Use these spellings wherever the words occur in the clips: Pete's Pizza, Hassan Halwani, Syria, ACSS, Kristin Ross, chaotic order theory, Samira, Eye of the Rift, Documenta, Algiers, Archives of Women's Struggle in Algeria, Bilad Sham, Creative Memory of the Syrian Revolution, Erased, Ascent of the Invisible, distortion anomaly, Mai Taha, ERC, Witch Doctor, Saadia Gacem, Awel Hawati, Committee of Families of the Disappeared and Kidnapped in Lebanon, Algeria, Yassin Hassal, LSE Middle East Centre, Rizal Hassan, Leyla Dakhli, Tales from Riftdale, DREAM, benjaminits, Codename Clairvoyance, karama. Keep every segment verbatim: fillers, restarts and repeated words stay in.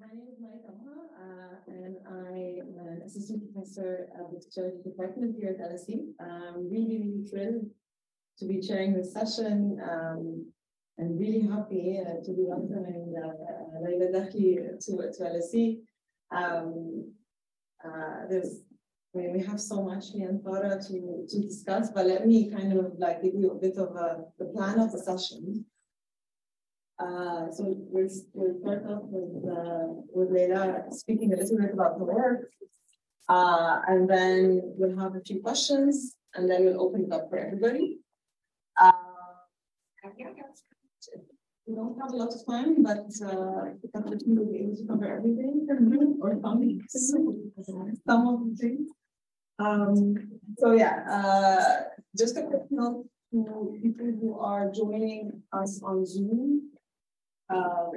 My name is Mai Taha, uh, and I am an assistant professor of the Sociology Department here at L S E. I'm really, really thrilled to be chairing this session, um, and really happy uh, to be welcoming uh, Leyla Dakhli to, to L S E. Um, uh, there's, I mean, we have so much here in Farah to, to discuss, but let me kind of like give you a bit of a, the plan of the session. Uh, so we'll, we'll start off with, uh, with Leyla speaking a little bit about her work, uh, and then we'll have a few questions, and then we'll open it up for everybody. Uh, I think we don't have a lot of time, but uh, I think we will be able to cover everything, or some, some of the things. Um, so yeah, uh, just a quick note to people who are joining us on Zoom. Uh,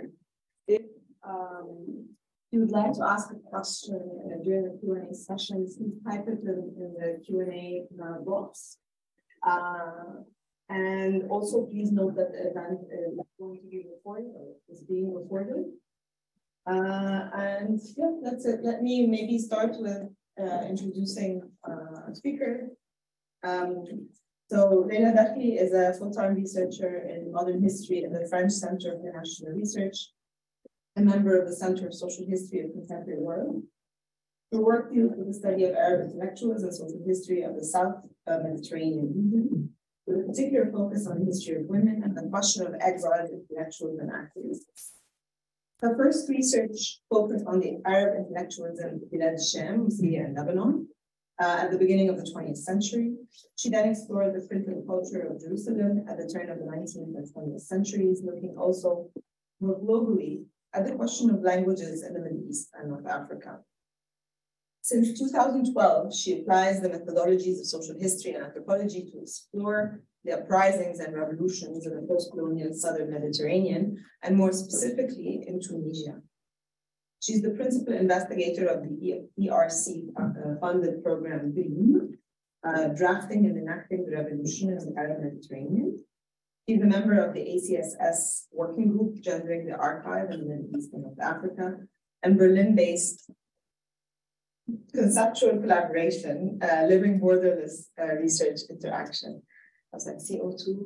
if um, you would like to ask a question uh, during the Q and A session, please type it in, in the Q and A uh, box. Uh, and also, please note that the event is going to be recorded, or is being recorded. Uh, and yeah, that's it. Let me maybe start with uh, introducing uh, a speaker. Um, So Leyla Dakhli is a full-time researcher in modern history at the French Center of International Research, a member of the Center of Social History of Contemporary World. Her work deals with the study of Arab intellectuals and social history of the South Mediterranean region, with a particular focus on the history of women and the question of exiled intellectuals and activists. Her first research focused on the Arab intellectuals in Bilad Sham, Syria and Lebanon, Uh, at the beginning of the twentieth century. She then explored the printing culture of Jerusalem at the turn of the nineteenth and twentieth centuries, looking also more globally at the question of languages in the Middle East and North Africa. Since two thousand twelve, she applies the methodologies of social history and anthropology to explore the uprisings and revolutions in the post-colonial Southern Mediterranean, and more specifically in Tunisia. She's the principal investigator of the E R C-funded program DREAM, uh, drafting and enacting the revolution in the Arab Mediterranean. She's a member of the A C S S working group, gendering the archive in the Middle East and North Africa, and Berlin-based conceptual collaboration, uh, living borderless uh, research interaction. I was like C O two.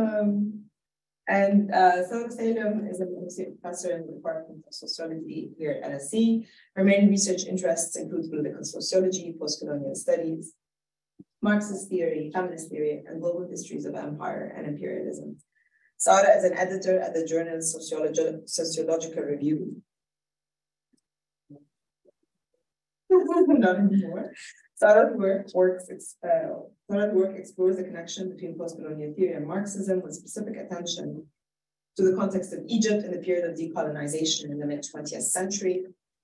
um, And uh, Sara Salem is an associate professor in the Department of Sociology here at L S E. Her main research interests include political sociology, post-colonial studies, Marxist theory, feminist theory, and global histories of empire and imperialism. Sara is an editor at the journal Sociolog- Sociological Review. Not anymore. Sara's work, works, uh, Sara's work explores the connection between post-colonial theory and Marxism, with specific attention to the context of Egypt in the period of decolonization in the mid-twentieth century.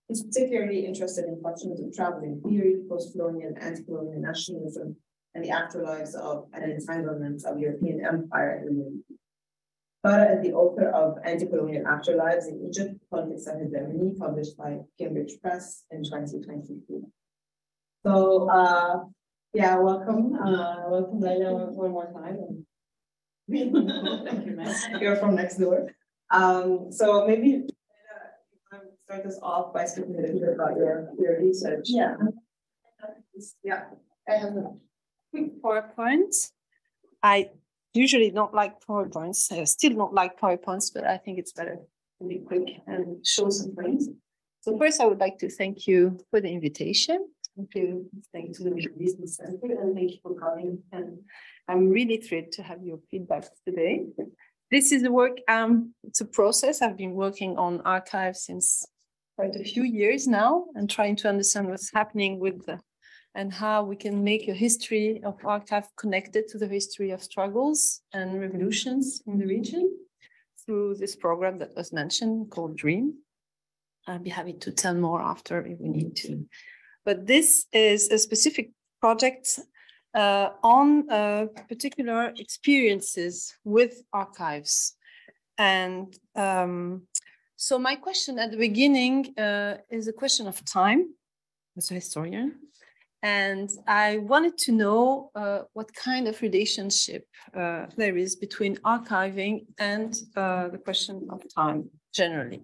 He's particularly interested in questions of traveling theory, post-colonial and anti-colonial nationalism, and the afterlives of and entanglements of European empire in the Middle East. Sara is the author of Anti-Colonial Afterlives in Egypt, Politics and Hegemony, published by Cambridge Press in twenty twenty-two. So, uh, yeah, welcome. Uh, welcome, Leyla, one more time. Thank you, Matt. You're from next door. Um, so maybe, Leyla, you start us off by speaking a little bit about your, your research. Yeah. Yeah. I have a quick PowerPoint. I usually don't like PowerPoints. I still don't like PowerPoints, but I think it's better to be quick and show some things. So first, I would like to thank you for the invitation. Thank you. Thank you to the Middle Business Center, and thank you for coming. And I'm really thrilled to have your feedback today. This is the work, um, it's a process. I've been working on archives since quite a few years now, and trying to understand what's happening with the, and how we can make a history of archive connected to the history of struggles and revolutions in the region through this program that was mentioned called DREAM. I'll be happy to tell more after if we need to. But this is a specific project uh, on uh, particular experiences with archives. And um, so my question at the beginning uh, is a question of time as a historian. And I wanted to know uh, what kind of relationship uh, there is between archiving and uh, the question of time generally.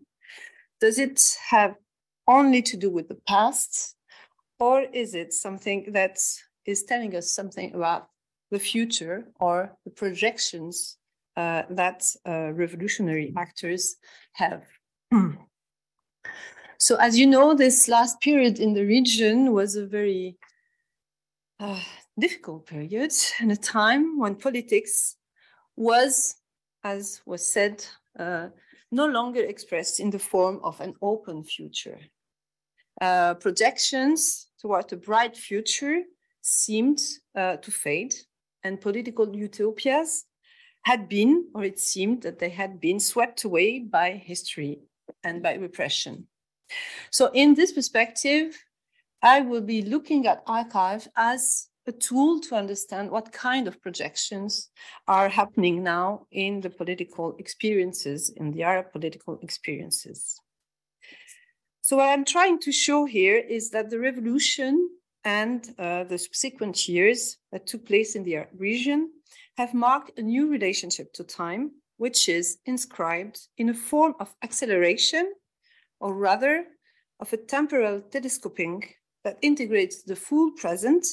Does it have only to do with the past, or is it something that is telling us something about the future or the projections uh, that uh, revolutionary actors have? So as you know, this last period in the region was a very uh, difficult period, and a time when politics was, as was said, uh, no longer expressed in the form of an open future. Uh, projections toward a bright future seemed uh, to fade, and political utopias had been, or it seemed that they had been, swept away by history and by repression. So in this perspective, I will be looking at archive as a tool to understand what kind of projections are happening now in the political experiences, in the Arab political experiences. So what I'm trying to show here is that the revolution and uh, the subsequent years that took place in the region have marked a new relationship to time, which is inscribed in a form of acceleration, or rather of a temporal telescoping that integrates the full present,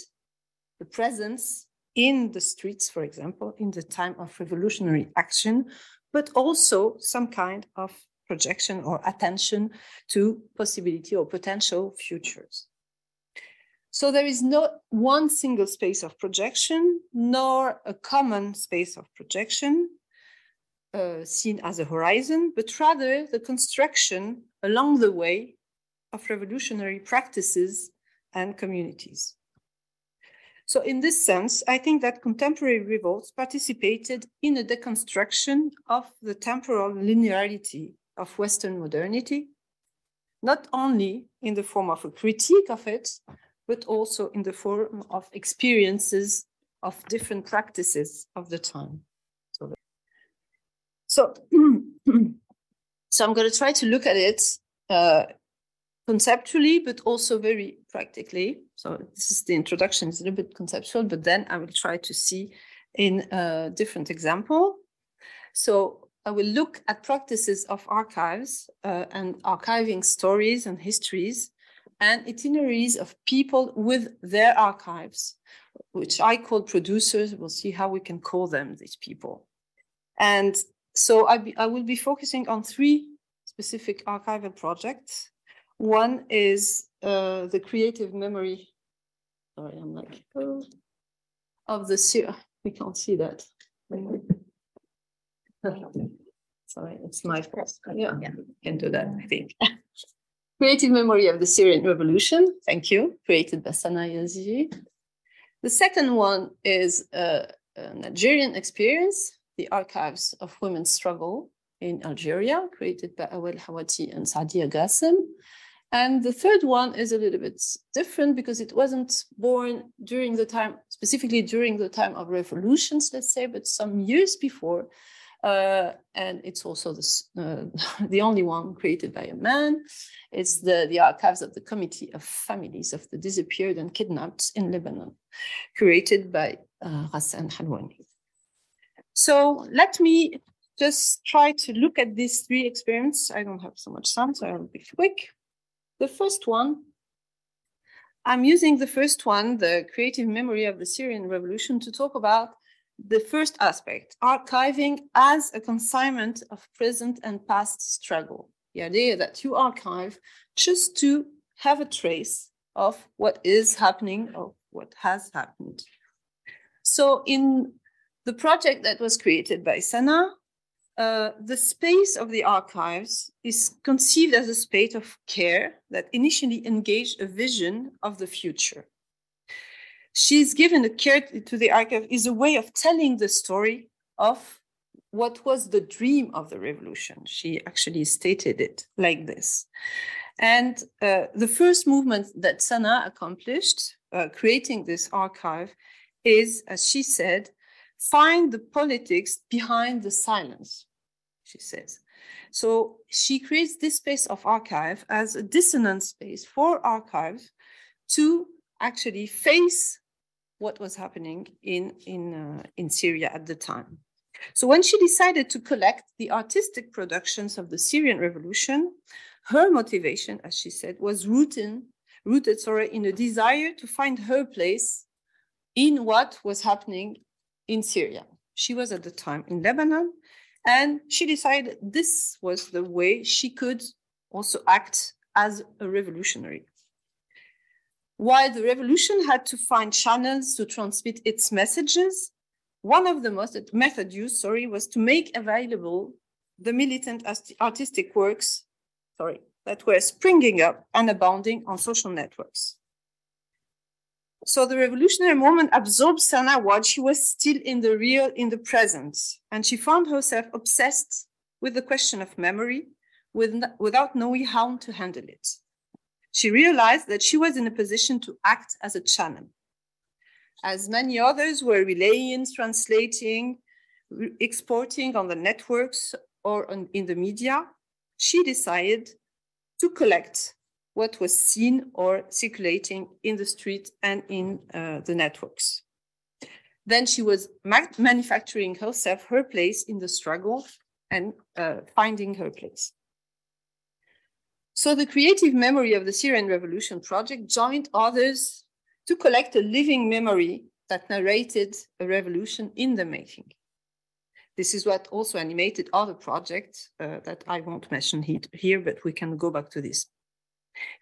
the presence in the streets, for example, in the time of revolutionary action, but also some kind of projection or attention to possibility or potential futures. So there is not one single space of projection, nor a common space of projection uh, seen as a horizon, but rather the construction along the way of revolutionary practices and communities. So in this sense, I think that contemporary revolts participated in a deconstruction of the temporal linearity of Western modernity, not only in the form of a critique of it, but also in the form of experiences of different practices of the time. So, so, so I'm going to try to look at it uh, conceptually, but also very practically. So this is the introduction, it's a little bit conceptual, but then I will try to see in a different example. So I will look at practices of archives uh, and archiving stories and histories and itineraries of people with their archives, which I call producers. We'll see how we can call them, these people. And so I, be, I will be focusing on three specific archival projects. One is uh, the creative memory. Sorry, I'm like, oh, of the Syria. We can't see that. Sorry, it's my first. Yeah, yeah, can do that, I think. Creative Memory of the Syrian Revolution, thank you, created by Sanaa Yazigi. The second one is uh, an Algerian experience, the Archives of Women's Struggle in Algeria, created by Awel Hawati and Saadia Gacem. And the third one is a little bit different because it wasn't born during the time, specifically during the time of revolutions, let's say, but some years before. Uh, and it's also the, uh, the only one created by a man. It's the, the Archives of the Committee of Families of the Disappeared and Kidnapped in Lebanon, created by uh, Hassan Halwani. So let me just try to look at these three experiments. I don't have so much time, so I'll be quick. The first one, I'm using the first one, the creative memory of the Syrian Revolution, to talk about the first aspect, archiving as a consignment of present and past struggle. The idea that you archive just to have a trace of what is happening or what has happened. So in the project that was created by Sanaa, uh, the space of the archives is conceived as a space of care that initially engaged a vision of the future. She's given a care to the archive is a way of telling the story of what was the dream of the revolution. She actually stated it like this. And uh, the first movement that Sanaa accomplished, uh, creating this archive, is, as she said, find the politics behind the silence, she says. So she creates this space of archive as a dissonant space for archives to actually face what was happening in, in, uh, in Syria at the time. So when she decided to collect the artistic productions of the Syrian revolution, her motivation, as she said, was rooted, rooted sorry, in a desire to find her place in what was happening in Syria. She was at the time in Lebanon, and she decided this was the way she could also act as a revolutionary. While the revolution had to find channels to transmit its messages, one of the most method used, sorry, was to make available the militant artistic works, sorry, that were springing up and abounding on social networks. So the revolutionary movement absorbed Sanaa while she was still in the real, in the present, and she found herself obsessed with the question of memory, with, without knowing how to handle it. She realized that she was in a position to act as a channel. As many others were relaying, translating, re- exporting on the networks or on, in the media, she decided to collect what was seen or circulating in the street and in uh, the networks. Then she was ma- manufacturing herself, her place in the struggle, and uh, finding her place. So the Creative Memory of the Syrian Revolution project joined others to collect a living memory that narrated a revolution in the making. This is what also animated other projects uh, that I won't mention he- here, but we can go back to this.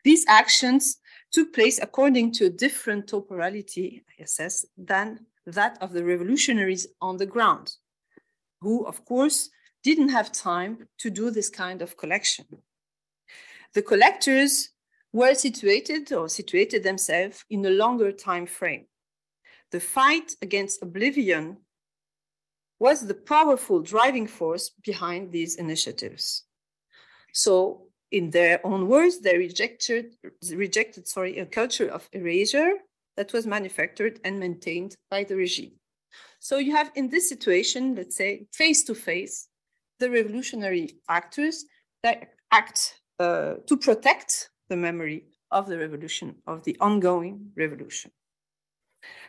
These actions took place according to a different temporality, I S S, than that of the revolutionaries on the ground, who, of course, didn't have time to do this kind of collection. The collectors were situated or situated themselves in a longer time frame. The fight against oblivion was the powerful driving force behind these initiatives. So, in their own words, they rejected, rejected sorry, a culture of erasure that was manufactured and maintained by the regime. So you have in this situation, let's say, face-to-face, the revolutionary actors that act uh, to protect the memory of the revolution, of the ongoing revolution.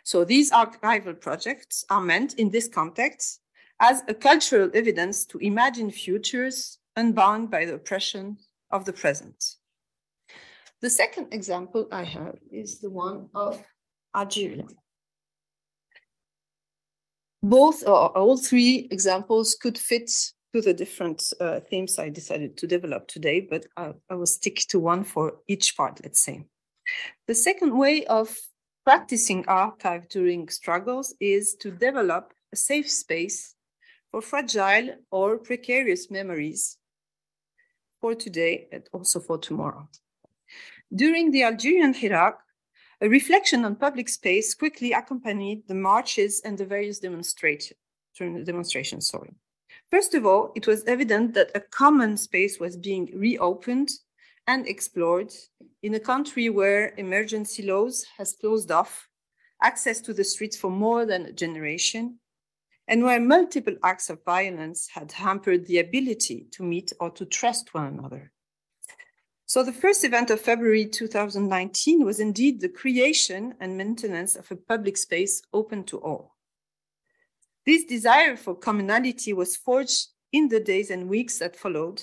So these archival projects are meant in this context as a cultural evidence to imagine futures unbound by the oppression of the present. The second example I have is the one of Algeria. Both or all three examples could fit to the different uh, themes I decided to develop today, but I, I will stick to one for each part, let's say. The second way of practicing archive during struggles is to develop a safe space for fragile or precarious memories for today and also for tomorrow. During the Algerian Hirak, a reflection on public space quickly accompanied the marches and the various demonstration, demonstrations, sorry. First of all, it was evident that a common space was being reopened and explored in a country where emergency laws has closed off access to the streets for more than a generation, and where multiple acts of violence had hampered the ability to meet or to trust one another. So the first event of February two thousand nineteen was indeed the creation and maintenance of a public space open to all. This desire for communality was forged in the days and weeks that followed,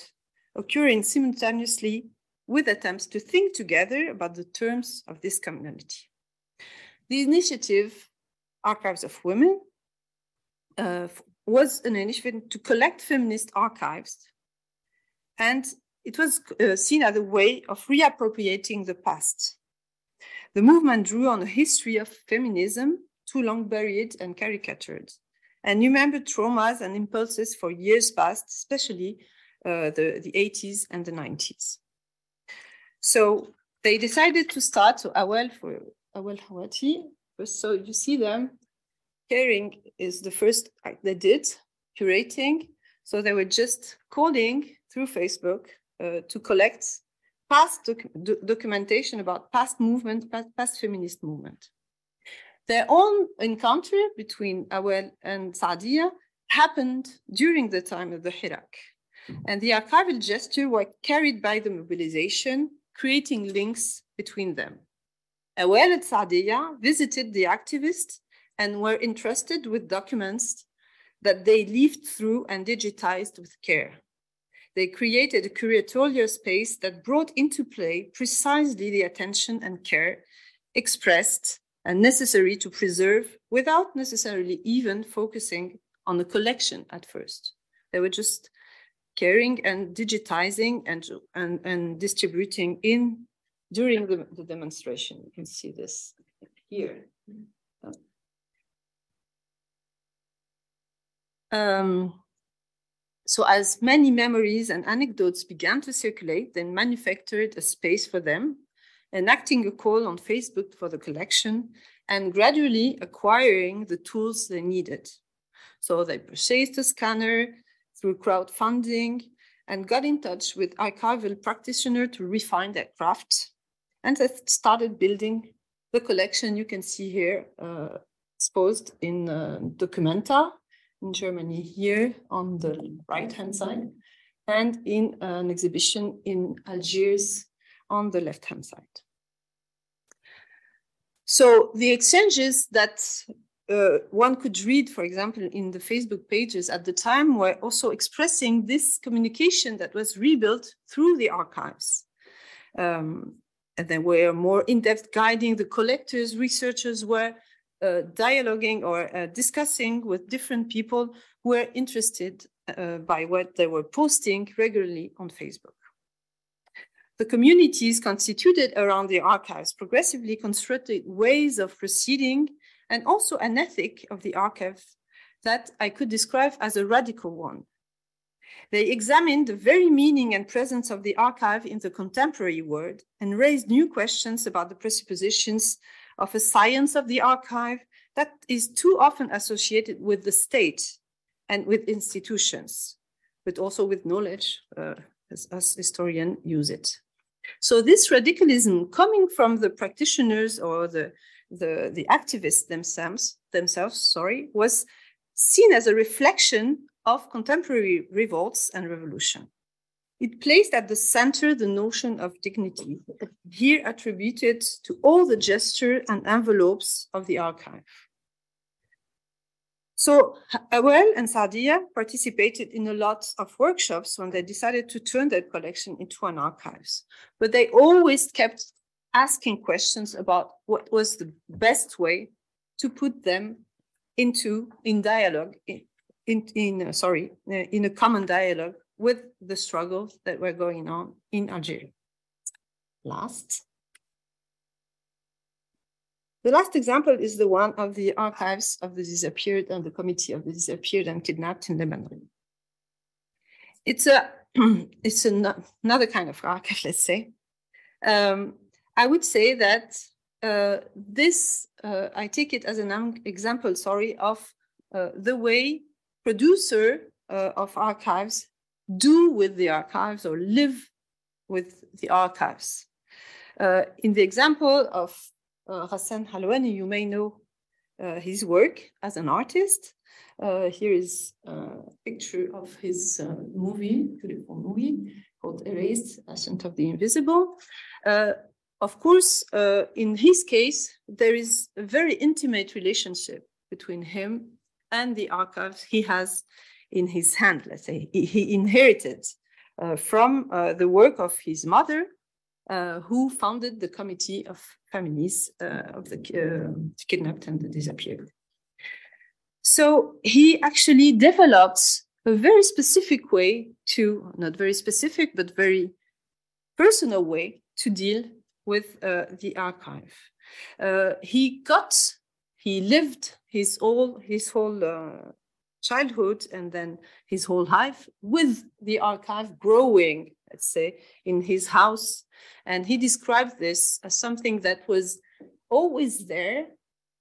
occurring simultaneously with attempts to think together about the terms of this communality. The initiative, Archives of Women, uh, was an initiative to collect feminist archives, and it was uh, seen as a way of reappropriating the past. The movement drew on a history of feminism, too long buried and caricatured, and remembered traumas and impulses for years past, especially uh, the, the eighties and the nineties. So they decided to start, so Awel for Awel Hawati. So you see them, caring is the first act they did, curating. So they were just calling through Facebook uh, to collect past doc- do- documentation about past movement, past, past feminist movement. Their own encounter between Awel and Saadia happened during the time of the Hirak. And the archival gesture were carried by the mobilization, creating links between them. Awel and Saadia visited the activists and were entrusted with documents that they leafed through and digitized with care. They created a curatorial space that brought into play precisely the attention and care expressed and necessary to preserve without necessarily even focusing on the collection at first. They were just caring and digitizing and, and, and distributing in during the, the demonstration. You can see this here. Um, so as many memories and anecdotes began to circulate, they manufactured a space for them, enacting a call on Facebook for the collection and gradually acquiring the tools they needed. So they purchased a scanner through crowdfunding and got in touch with archival practitioners to refine their craft. And they started building the collection you can see here uh, exposed in uh, Documenta in Germany here on the right-hand side and in uh, an exhibition in Algiers on the left-hand side. So the exchanges that uh, one could read, for example, in the Facebook pages at the time were also expressing this communication that was rebuilt through the archives. Um, and they were more in-depth guiding the collectors, researchers were uh, dialoguing or uh, discussing with different people who were interested uh, by what they were posting regularly on Facebook. The communities constituted around the archives progressively constructed ways of proceeding and also an ethic of the archive that I could describe as a radical one. They examined the very meaning and presence of the archive in the contemporary world and raised new questions about the presuppositions of a science of the archive that is too often associated with the state and with institutions, but also with knowledge, uh, as us historians use it. So this radicalism coming from the practitioners or the, the, the activists themselves, themselves, sorry, was seen as a reflection of contemporary revolts and revolution. It placed at the center the notion of dignity, here attributed to all the gesture and envelopes of the archive. So Awel and Saadia participated in a lot of workshops when they decided to turn their collection into an archives, but they always kept asking questions about what was the best way to put them into in dialogue, in, in, in uh, sorry, in a common dialogue with the struggles that were going on in Algeria. Last. The last example is the one of the Archives of the Disappeared and the Committee of the Disappeared and Kidnapped in Lebanon. It's, a, it's an, another kind of archive, let's say. Um, I would say that uh, this, uh, I take it as an example, sorry, of uh, the way producer uh, of archives do with the archives or live with the archives. Uh, in the example of Uh, Hassan Halwani, you may know uh, his work as an artist. Uh, here is a picture of his uh, movie, beautiful movie called Erased, Ascent of the Invisible. Uh, of course, uh, in his case, there is a very intimate relationship between him and the archives he has in his hand, let's say. He, he inherited uh, from uh, the work of his mother, Uh, who founded the Committee of Families uh, of the uh, Kidnapped and the Disappeared. So he actually develops a very specific way to, not very specific, but very personal way to deal with uh, the archive. Uh, he got, he lived his whole, his whole uh, childhood and then his whole life with the archive growing, let's say, in his house. And he described this as something that was always there,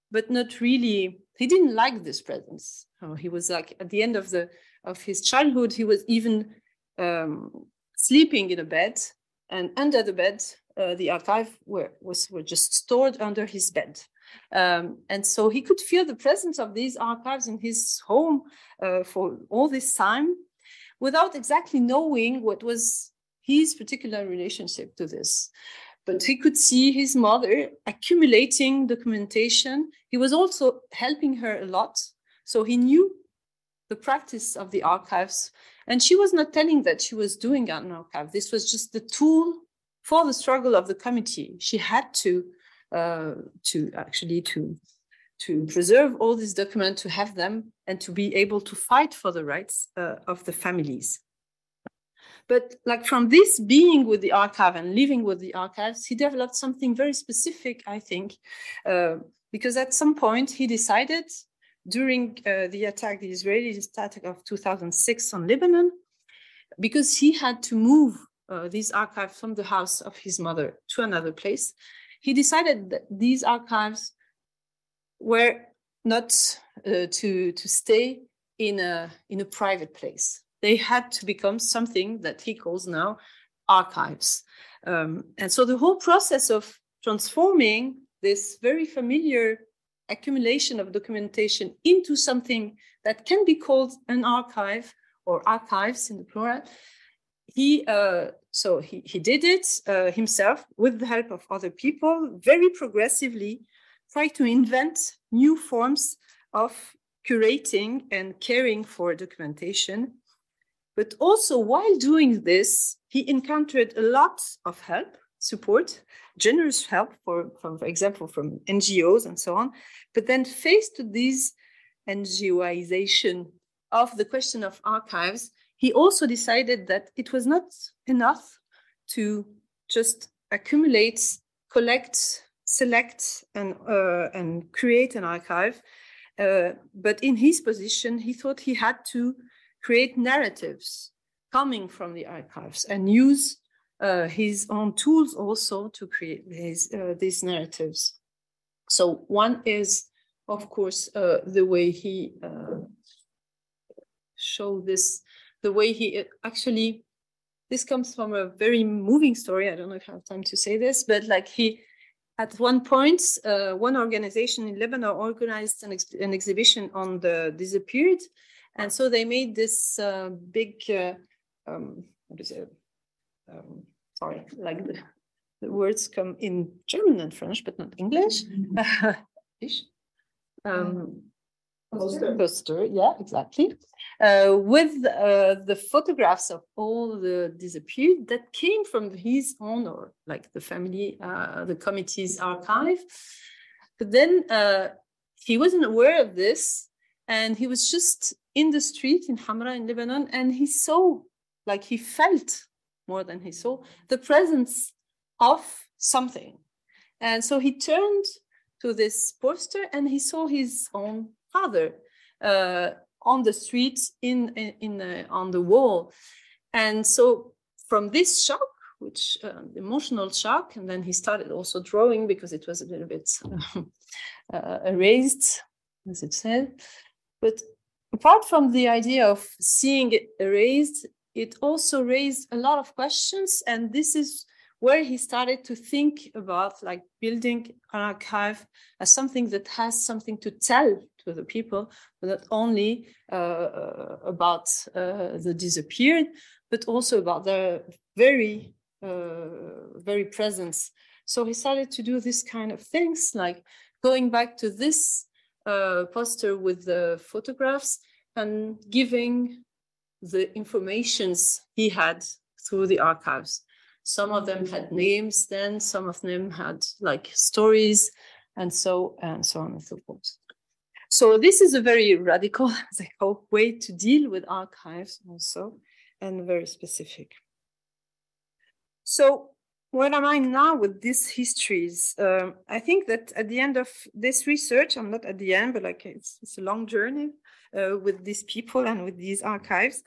but not really, he didn't like this presence. Oh, he was like, at the end of, the, of his childhood, he was even um, sleeping in a bed, and under the bed, uh, the archive were, was, were just stored under his bed. Um, and so he could feel the presence of these archives in his home uh, for all this time without exactly knowing what was his particular relationship to this. But he could see his mother accumulating documentation. He was also helping her a lot. So he knew the practice of the archives. And she was not telling that she was doing an archive. This was just the tool for the struggle of the committee. She had to, uh, to actually to, to preserve all these documents, to have them, and to be able to fight for the rights uh, of the families. But like from this being with the archive and living with the archives, he developed something very specific, I think, uh, because at some point he decided during uh, the attack, the Israeli attack of two thousand six on Lebanon, because he had to move uh, these archives from the house of his mother to another place, he decided that these archives were not uh, to, to stay in a, in a private place. They had to become something that he calls now archives. Um, and so the whole process of transforming this very familiar accumulation of documentation into something that can be called an archive or archives in the plural, he uh, so he, he did it uh, himself with the help of other people, very progressively try to invent new forms of curating and caring for documentation. But also while doing this, he encountered a lot of help, support, generous help, for, from, for example, from N G Os and so on. But then faced with this NGOization of the question of archives, he also decided that it was not enough to just accumulate, collect, select, and, uh, and create an archive. Uh, but in his position, he thought he had to create narratives coming from the archives and use uh, his own tools also to create his, uh, these narratives. So one is, of course, uh, the way he uh, showed this, the way he actually, this comes from a very moving story. I don't know if I have time to say this, but like he, at one point, uh, one organization in Lebanon organized an, ex an exhibition on the disappeared. And so they made this uh, big, uh, um, what is it? Um, sorry, like the, the words come in German and French, but not English. um, poster. poster, yeah, exactly. Uh, with uh, the photographs of all the disappeared that came from his own or like the family, uh, the committee's archive. But then uh, he wasn't aware of this. And he was just in the street in Hamra in Lebanon, and he saw, like he felt more than he saw, the presence of something. And so he turned to this poster and he saw his own father uh, on the street in, in, in the, on the wall. And so from this shock, which uh, emotional shock, and then he started also drawing because it was a little bit uh, erased, as it said. But apart from the idea of seeing it erased, it also raised a lot of questions. And this is where he started to think about like building an archive as something that has something to tell to the people, but not only uh, about uh, the disappeared, but also about their very, uh, very presence. So he started to do this kind of things, like going back to this Uh, poster with the photographs and giving the informations he had through the archives. Some of them had names then, some of them had like stories and so and so on and so forth. So this is a very radical, as I hope, way to deal with archives also, and very specific. So where am I now with these histories? Um, I think that at the end of this research, I'm not at the end, but like it's, it's a long journey uh, with these people and with these archives.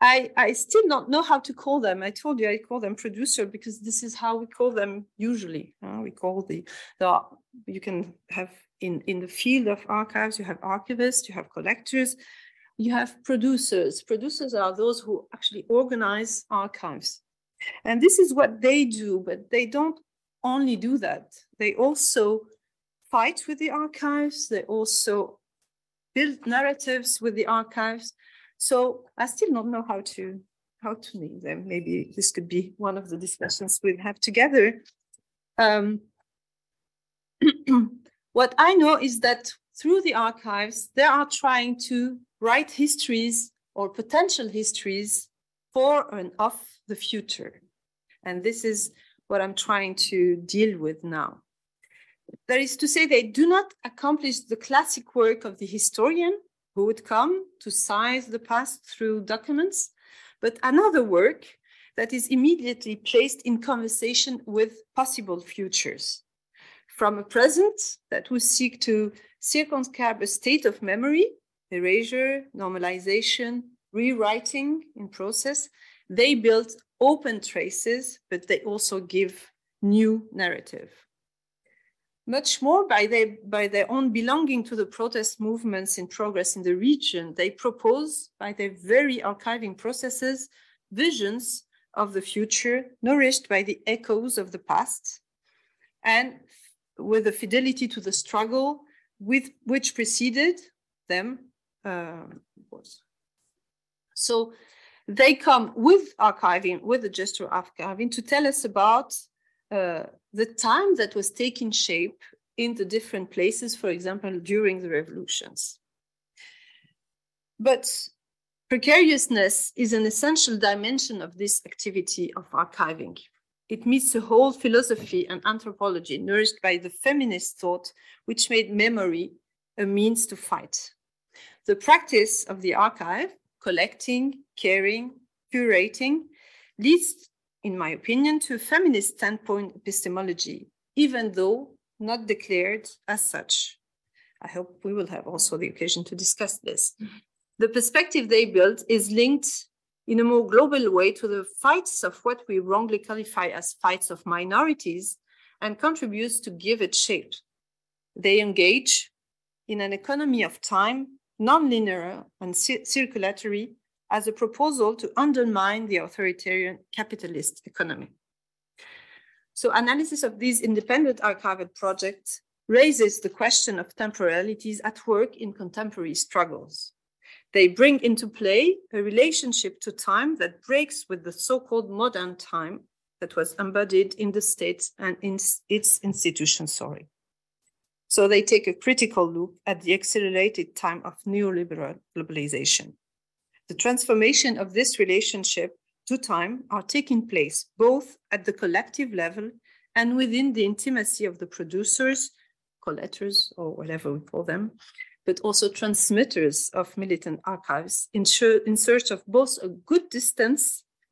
I, I still don't know how to call them. I told you I call them producer because this is how we call them usually. Uh, we call the, the, you can have in, in the field of archives, you have archivists, you have collectors, you have producers. Producers are those who actually organize archives. And this is what they do, but they don't only do that. They also fight with the archives. They also build narratives with the archives. So I still don't know how to how to name them. Maybe this could be one of the discussions we'll have together. Um, what I know is that through the archives, they are trying to write histories or potential histories for and of the future. And this is what I'm trying to deal with now. That is to say, they do not accomplish the classic work of the historian who would come to size the past through documents, but another work that is immediately placed in conversation with possible futures. From a present that would seek to circumscribe a state of memory, erasure, normalization, rewriting in process, they build open traces, but they also give new narrative. Much more by their, by their own belonging to the protest movements in progress in the region, they propose, by their very archiving processes, visions of the future nourished by the echoes of the past and with a fidelity to the struggle with which preceded them. Uh, so they come with archiving, with the gesture of archiving, to tell us about Uh, the time that was taking shape in the different places, for example, during the revolutions. But precariousness is an essential dimension of this activity of archiving. It meets the whole philosophy and anthropology nourished by the feminist thought, which made memory a means to fight. The practice of the archive, collecting, caring, curating, leads, in my opinion, to a feminist standpoint epistemology, even though not declared as such. I hope we will have also the occasion to discuss this. The perspective they built is linked in a more global way to the fights of what we wrongly qualify as fights of minorities and contributes to give it shape. They engage in an economy of time, non-linear and cir- circulatory, as a proposal to undermine the authoritarian capitalist economy. So analysis of these independent archival projects raises the question of temporalities at work in contemporary struggles. They bring into play a relationship to time that breaks with the so-called modern time that was embodied in the state and in its institutions, sorry. So they take a critical look at the accelerated time of neoliberal globalization. The transformation of this relationship to time are taking place both at the collective level and within the intimacy of the producers, collectors, or whatever we call them, but also transmitters of militant archives in, sure, in search of both a good distance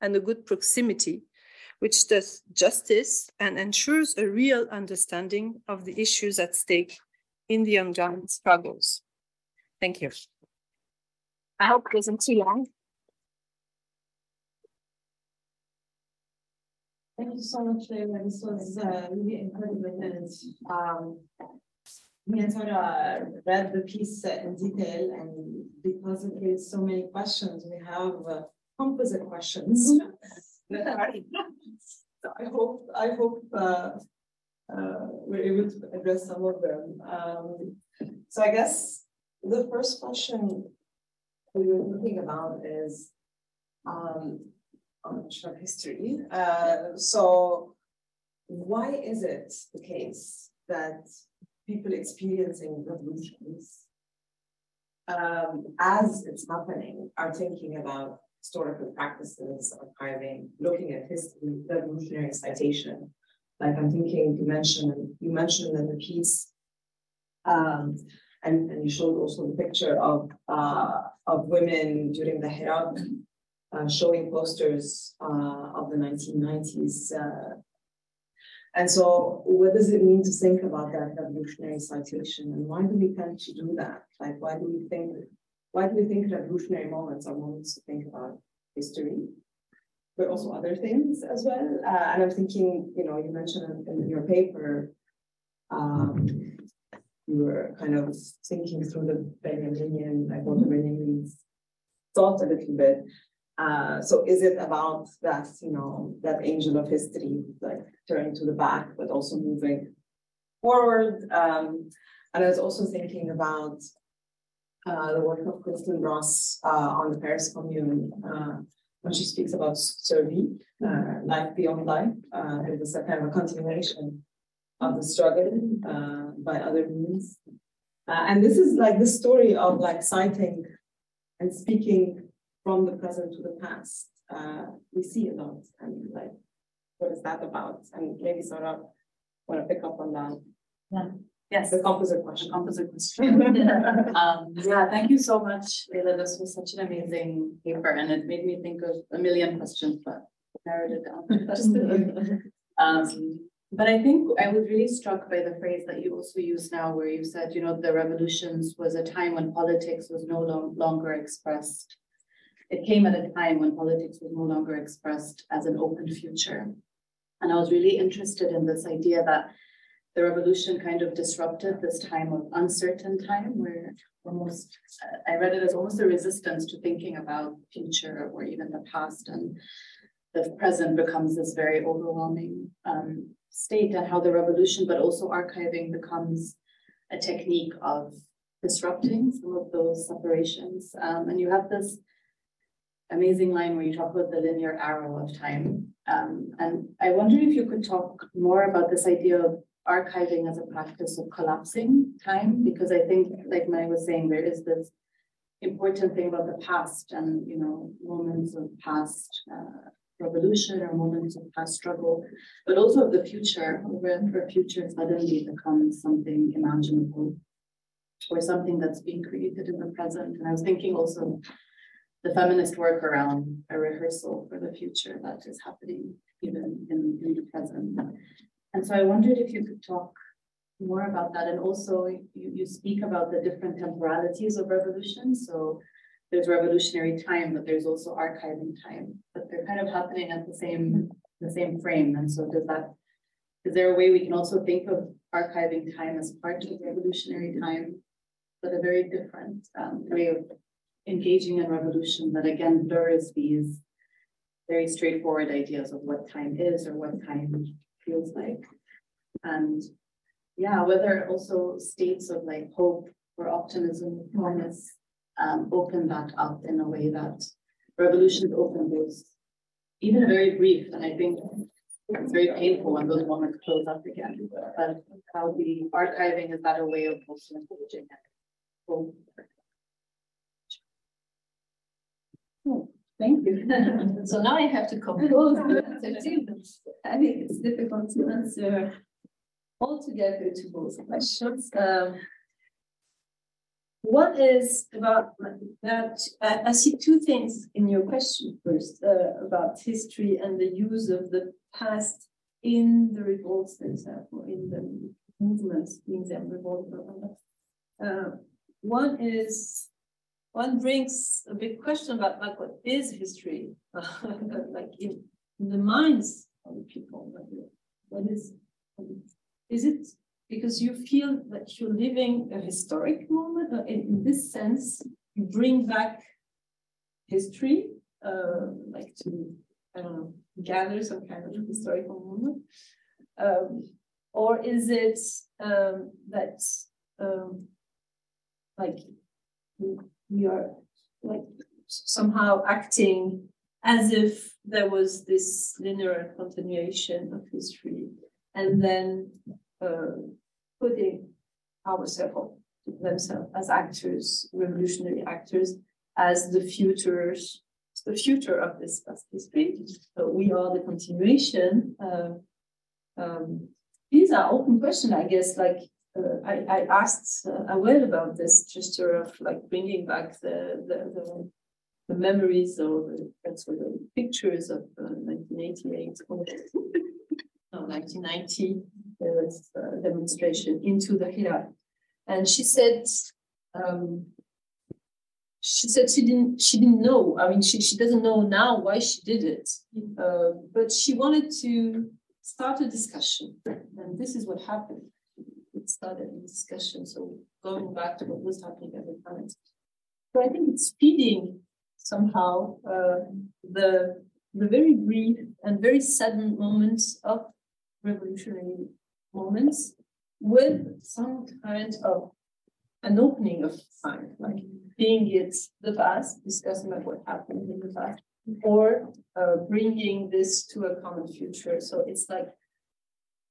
and a good proximity, which does justice and ensures a real understanding of the issues at stake in the ongoing struggles. Thank you. I hope it isn't too long. Thank you so much, Leyla. This was uh, really incredible. And um, me and Sara read the piece in detail, and because it raised so many questions, we have uh, composite questions. So I hope I hope uh, uh, we're able to address some of them. Um, so I guess the first question we were thinking about is um, short history. Uh, so why is it the case that people experiencing revolutions um, as it's happening are thinking about historical practices, archiving, looking at history, revolutionary citation? Like I'm thinking, you mentioned, you mentioned in the piece, um, and, and you showed also the picture of uh, of women during the Hirak, uh, showing posters uh, of the nineteen nineties. Uh, and so what does it mean to think about that revolutionary citation? And why do we tend to do that? Like, why do we think, why do we think revolutionary moments are moments to think about history, but also other things as well? Uh, and I'm thinking, you know, you mentioned in your paper, um, you were kind of thinking through the Benjaminian, like what the Benjaminians thought a little bit. Uh, so is it about that, you know, that angel of history, like turning to the back, but also moving forward? Um, and I was also thinking about uh, the work of Kristin Ross uh, on the Paris Commune, uh, when she speaks about survey, uh, life beyond life. Uh, it was a kind of a continuation of the struggle uh, by other means. Uh, and this is like the story of like citing and speaking from the present to the past. Uh, we see a lot, and like, what is that about? And maybe Sara want to pick up on that. Yeah. Yes. The composite question. The composite question. um, yeah, thank you so much, Leyla. This was such an amazing paper, and it made me think of a million questions, but I narrowed it down just a few. Um, But I think I was really struck by the phrase that you also use now, where you said, you know, the revolutions was a time when politics was no long, longer expressed. It came at a time when politics was no longer expressed as an open future. And I was really interested in this idea that the revolution kind of disrupted this time of uncertain time, where almost, I read it as almost a resistance to thinking about future or even the past, and the present becomes this very overwhelming um, state, and how the revolution, but also archiving, becomes a technique of disrupting some of those separations. Um, and you have this amazing line where you talk about the linear arrow of time. Um, and I wonder if you could talk more about this idea of archiving as a practice of collapsing time, because I think, like Mai was saying, there is this important thing about the past and, you know, moments of past uh, revolution or moments of past struggle, but also of the future, where the future suddenly becomes something imaginable or something that's being created in the present. And I was thinking also the feminist work around a rehearsal for the future that is happening even in, in the present. And so I wondered if you could talk more about that. And also you, you speak about the different temporalities of revolution. So there's revolutionary time, but there's also archiving time, but they're kind of happening at the same the same frame. And so does that, is there a way we can also think of archiving time as part of revolutionary time, but a very different um, way of engaging in revolution that again blurs these very straightforward ideas of what time is or what time feels like? And yeah, whether also states of like hope or optimism, promise, Um, open that up in a way that revolutions open those, even very brief, and I think it's very painful when those moments close up again. But how the archiving is that a way of also engaging it? Oh, thank you. So now I have to compose the answer. I think it's difficult to answer altogether to both questions. Um, One is about that. Uh, I see two things in your question. First, uh, about history and the use of the past in the revolts themselves, or in the movements, in them revolt. Uh, one is one brings a big question about like what is history, like in, in the minds of the people. What is is it? Because you feel that you're living a historic moment, or in, in this sense, you bring back history, uh, like to, I don't know, gather some kind of historical moment, um, or is it um, that, um, like, you are like somehow acting as if there was this linear continuation of history, and then Uh, putting ourselves, themselves as actors, revolutionary actors, as the futures, the future of this past history. So we are the continuation. Uh, um, these are open questions, I guess. Like uh, I, I asked uh, Awel about this gesture of like bringing back the the, the, the memories or the, the pictures of uh, nineteen eighty-eight or no, nineteen ninety. There was a demonstration into the Hirak, and she said, um, she said she didn't, she didn't know. I mean, she, she doesn't know now why she did it, uh, but she wanted to start a discussion, and this is what happened. It started a discussion. So going back to what was happening at the time. So I think it's feeding somehow uh, the the very brief and very sudden moments of revolutionary moments with some kind of an opening of time, like being it the past, discussing about what happened in the past, or uh, bringing this to a common future. So it's like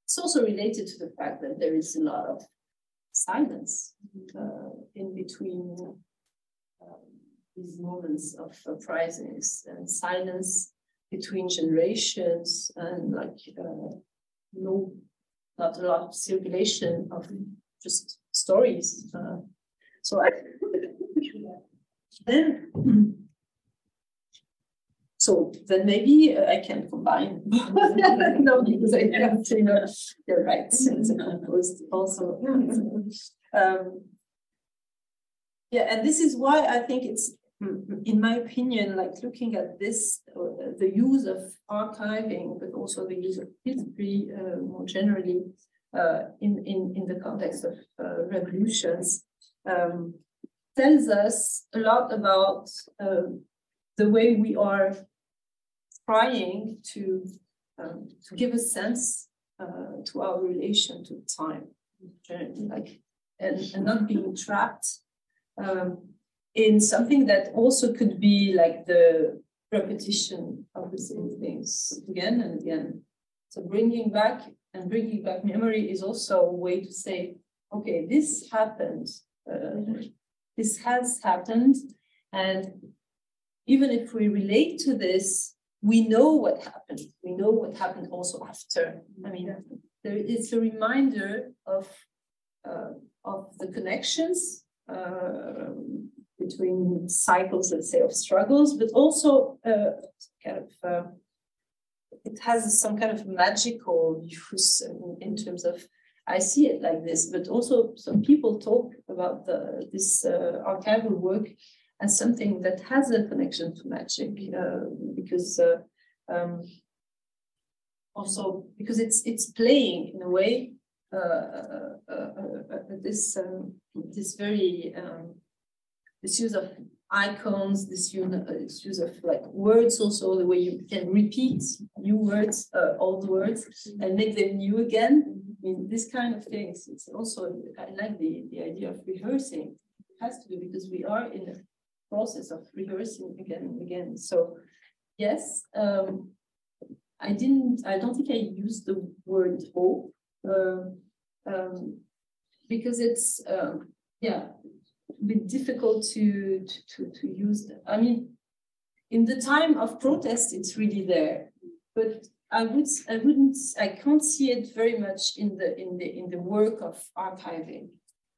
It's also related to the fact that there is a lot of silence uh, in between um, these moments of uprisings, and silence between generations, and like uh, no, not a lot of circulation of just stories. Uh, so I then. So then maybe uh, I can combine. No, because I have to, you know, you're right. Also, um, yeah, and this is why I think it's, in my opinion, like looking at this, uh, the use of archiving, but also the use of history uh, more generally uh, in, in, in the context of uh, revolutions, um, tells us a lot about uh, the way we are trying to um, to give a sense uh, to our relation to time, like, and, and not being trapped um, in something that also could be like the repetition of the same things again and again. So bringing back and bringing back memory is also a way to say, okay, this happened, uh, this has happened, and even if we relate to this, we know what happened. We know what happened also after. I mean, there, it's a reminder of uh, of the connections uh, between cycles, let's say, of struggles, but also uh, kind of uh, it has some kind of magical use in, in terms of I see it like this. But also, some people talk about the, this uh, archival work as something that has a connection to magic, uh, because uh, um, also because it's it's playing in a way uh, uh, uh, uh, this um, this very um, this use of icons, this use, uh, this use of like words, also the way you can repeat new words, uh, old words, and make them new again. I mean, this kind of things. It's also I like the the idea of rehearsing. It has to do because we are in a process of rehearsing again and again. So yes, um, I didn't. I don't think I used the word hope uh, um, because it's um, yeah, a bit difficult to, to to to use. I mean, in the time of protest, it's really there, but I would I wouldn't I can't see it very much in the in the in the work of archiving.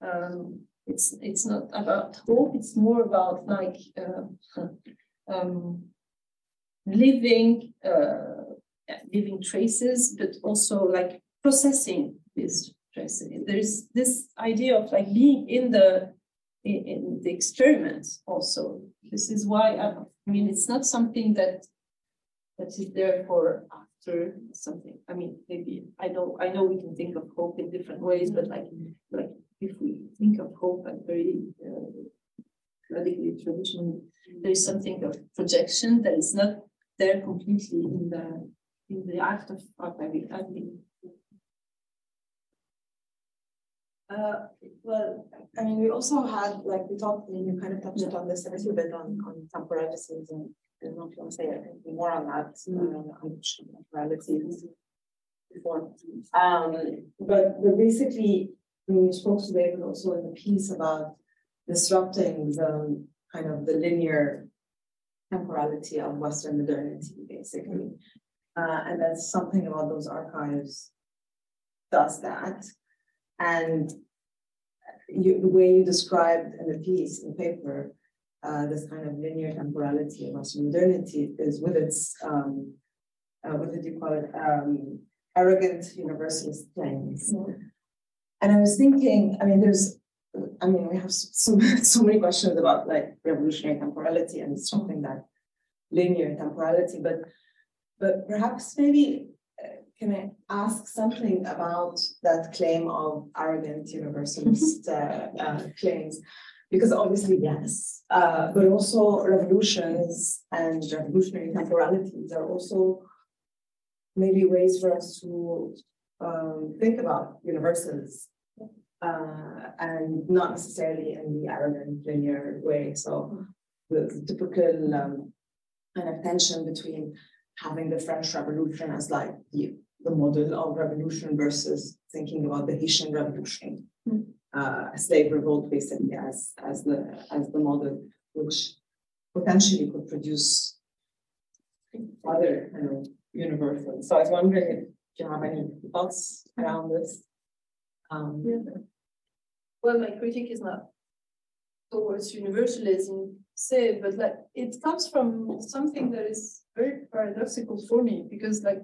Um, It's it's not about hope. It's more about like uh, um, living uh, living traces, but also like processing these traces. There's this idea of like being in the in, in the experiment. Also, this is why I, I mean it's not something that that is there for after something. I mean maybe I know I know we can think of hope in different ways, but like like. If we think of hope and very uh, radically traditional, there is something of projection that is not there completely in the in the act of archiving. Uh, well, I mean, we also had like we talked. I mean, you kind of touched yeah. on this a little bit on on temporalities, and I don't know if you want to say anything more on that mm-hmm. uh, on temporalities before. Um, but but basically. I mean, you spoke today, but also in the piece about disrupting the kind of the linear temporality of Western modernity, basically. Mm-hmm. Uh, and that's something about those archives does that. And you, the way you described in the piece, in the paper, uh, this kind of linear temporality of Western modernity is with its, um, uh, what did you call it, um, arrogant universalist claims. Mm-hmm. And I was thinking, I mean, there's, I mean, we have so, so many questions about like revolutionary temporality, and it's something that linear temporality, but but perhaps maybe uh, can I ask something about that claim of arrogant universalist uh, uh, claims? Because obviously, yes, uh, but also revolutions and revolutionary temporalities are also maybe ways for us to Um, think about universals uh, and not necessarily in the arrogant linear way. So the, the typical um, kind of tension between having the French Revolution as like the the model of revolution versus thinking about the Haitian revolution, mm. uh, a slave revolt basically as, as, the, as the model, which potentially could produce other you know, universal. So I was wondering if you have any thoughts around this. Um, yeah. Well, my critique is not towards universalism, say, but like it comes from something that is very paradoxical for me, because like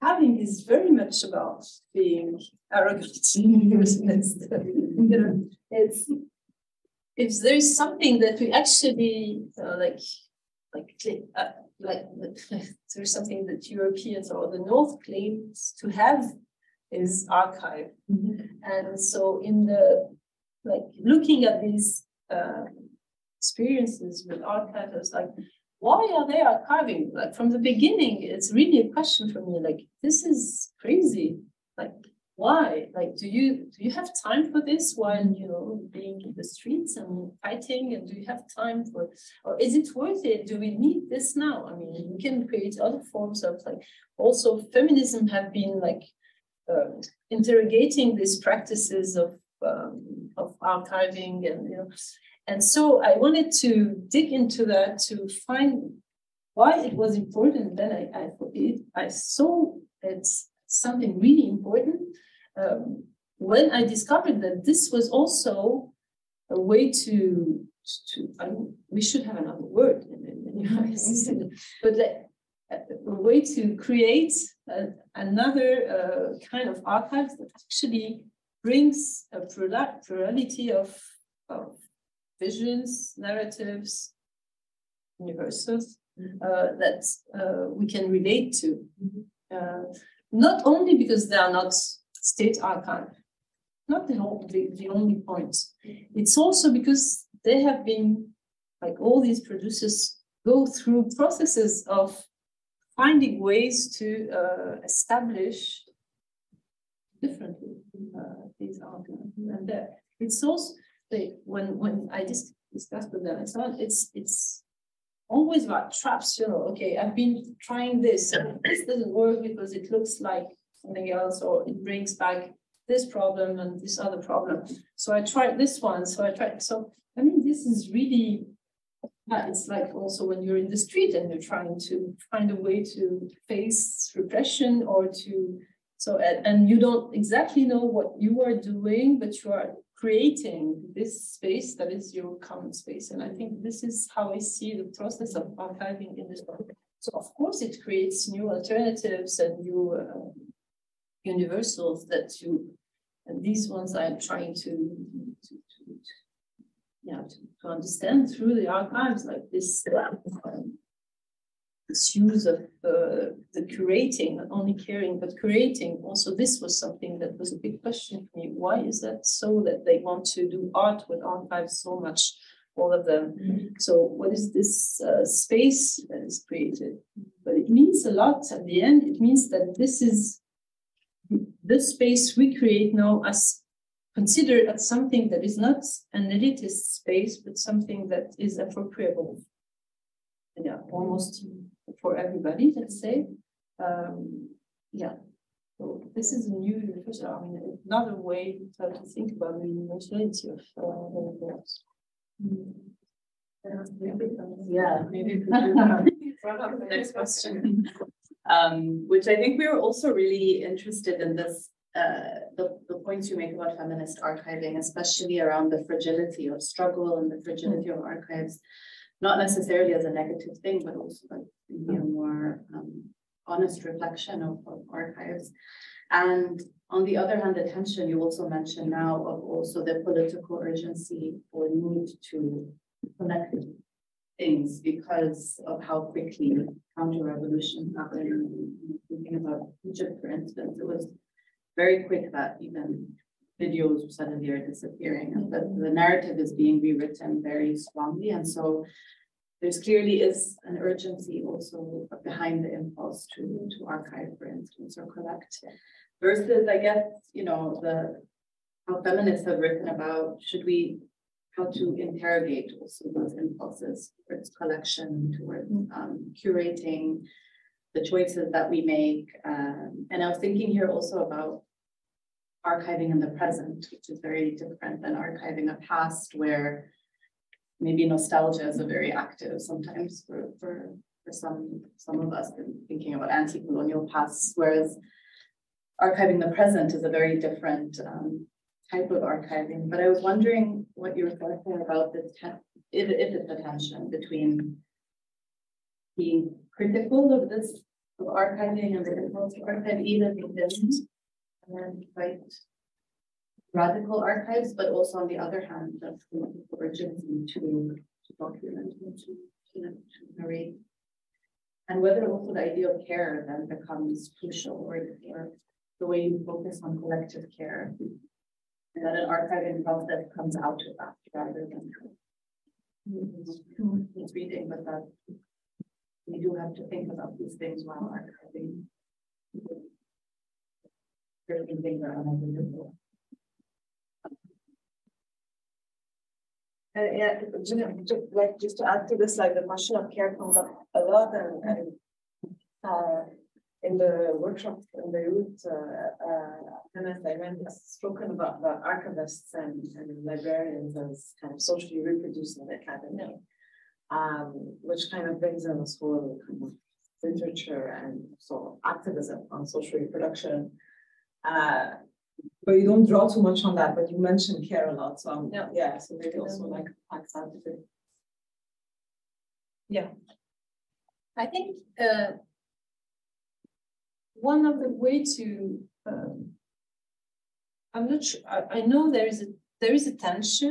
having is very much about being arrogant. you know, it's if there is something that we actually uh, like, like, uh, like there's something that Europeans or the North claims to have is archive, mm-hmm. and so in the like looking at these uh, experiences with archives, like why are they archiving? Like from the beginning, it's really a question for me. Like this is crazy. Like why? Like do you do you have time for this while you know being in the streets and fighting? And do you have time for? Or is it worth it? Do we need this now? I mean, we can create other forms of like. Also, feminism have been like um, interrogating these practices of. Um, of archiving and you know, and so I wanted to dig into that to find why it was important. Then I I, it, I saw it's something really important um, when I discovered that this was also a way to to I mean, we should have another word in many ways, but like a way to create a, another uh, kind of archives that actually brings a plurality of, of visions, narratives, universes mm-hmm. uh, that uh, we can relate to. Mm-hmm. Uh, not only because they are not state archive, not the, whole, the, the only point. It's also because they have been, like all these producers, go through processes of finding ways to uh, establish differently. Uh, these arguments and there. It's also like, when when I dis- discussed with them and so on. It's it's always about traps, you know. Okay, I've been trying this. And this doesn't work because it looks like something else, or it brings back this problem and this other problem. So I tried this one. So I tried. So I mean, this is really. It's like also when you're in the street and you're trying to find a way to face repression or to. So, and you don't exactly know what you are doing, but you are creating this space that is your common space. And I think this is how I see the process of archiving in this book. So, of course, it creates new alternatives and new uh, universals that you, and these ones I'm trying to, to, to yeah, to, to understand through the archives, like this. Um, This use of uh, the curating, not only caring, but curating. Also, this was something that was a big question for me. Why is that so that they want to do art with archives so much, all of them? Mm-hmm. So what is this uh, space that is created? But it means a lot at the end. It means that this is the space we create now as considered as something that is not an elitist space, but something that is appropriable. Yeah, almost for everybody, let's say. Um, yeah, so this is a new universal, I mean, another way to think about the universality of uh, the world. Yeah, maybe we could run up the next question, um, which I think we were also really interested in this, uh, the, the points you make about feminist archiving, especially around the fragility of struggle and the fragility mm-hmm. of archives. Not necessarily as a negative thing, but also like maybe a more um, honest reflection of, of archives. And on the other hand, the tension you also mentioned now of also the political urgency or need to collect things because of how quickly counter-revolution happened. Thinking about Egypt, for instance, it was very quick that even videos suddenly are disappearing, and the, the narrative is being rewritten very strongly. And so there's clearly is an urgency also behind the impulse to, to archive, for instance, or collect, versus, I guess, you know, the how feminists have written about should we, how to interrogate also those impulses towards collection, towards um, curating, the choices that we make. Um, and I was thinking here also about archiving in the present, which is very different than archiving a past where maybe nostalgia is a very active sometimes for, for, for some, some of us in thinking about anti-colonial pasts, whereas archiving the present is a very different um, type of archiving. But I was wondering what you were talking about, this if, if it's the tension between being critical of this, of archiving and the impulse to archive even within and quite radical archives, but also on the other hand, that's the urgency to, to document and to, to, to narrate. And whether also the idea of care then becomes crucial, or, or the way you focus on collective care, and that an archiving process comes out of that rather than mm-hmm. it's reading, but that we do have to think about these things while archiving. Certain things are unavoidable. Uh, yeah, just, just, like, just to add to this, like the question of care comes up a lot, and, and uh, in the workshop in Beirut, uh, uh, I went, spoken about the archivists and, and librarians as kind of socially reproducing the academy, um, which kind of brings in this whole kind of literature and so activism on social reproduction. Uh, But you don't draw too much on that, but you mentioned care a lot. So um, yeah. yeah, so maybe also like accent a bit. Yeah. I think uh, one of the way to um, I'm not sure, I, I know there is a there is a tension,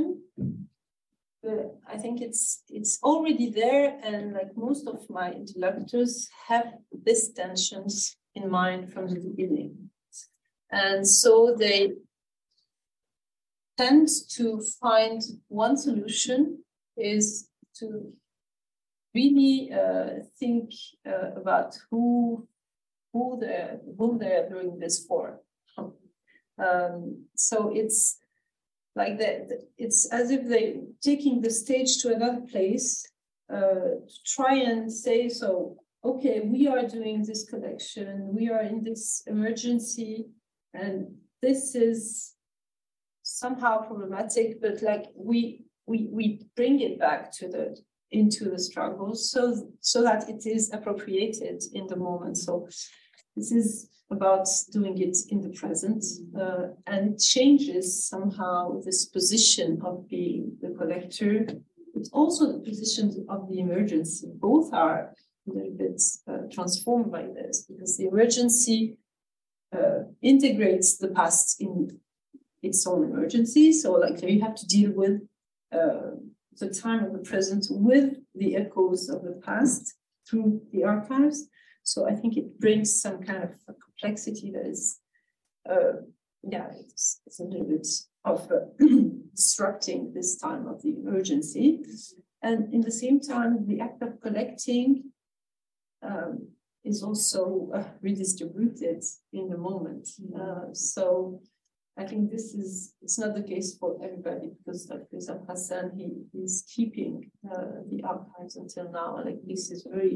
but I think it's it's already there, and like most of my interlocutors have these tensions in mind from the beginning. And so they tend to find one solution is to really uh, think uh, about who who they're who they're doing this for. Um, so it's like that. It's as if they're taking the stage to another place uh, to try and say, so okay, we are doing this collection. We are in this emergency. And this is somehow problematic, but like we we we bring it back to the into the struggle, so so that it is appropriated in the moment. So this is about doing it in the present, uh, and it changes somehow this position of being the collector. It's also the position of the emergency. Both are a little bit uh, transformed by this, because the emergency Uh, integrates the past in its own emergency. So like you have to deal with uh, the time of the present with the echoes of the past through the archives. So I think it brings some kind of a complexity that is, uh, yeah, it's, it's a little bit of uh, disrupting this time of the emergency. And in the same time, the act of collecting um, is also uh, redistributed in the moment. Uh, so I think this is, it's not the case for everybody, because like Rizal Hassan, he is keeping uh, the archives until now. Like this is very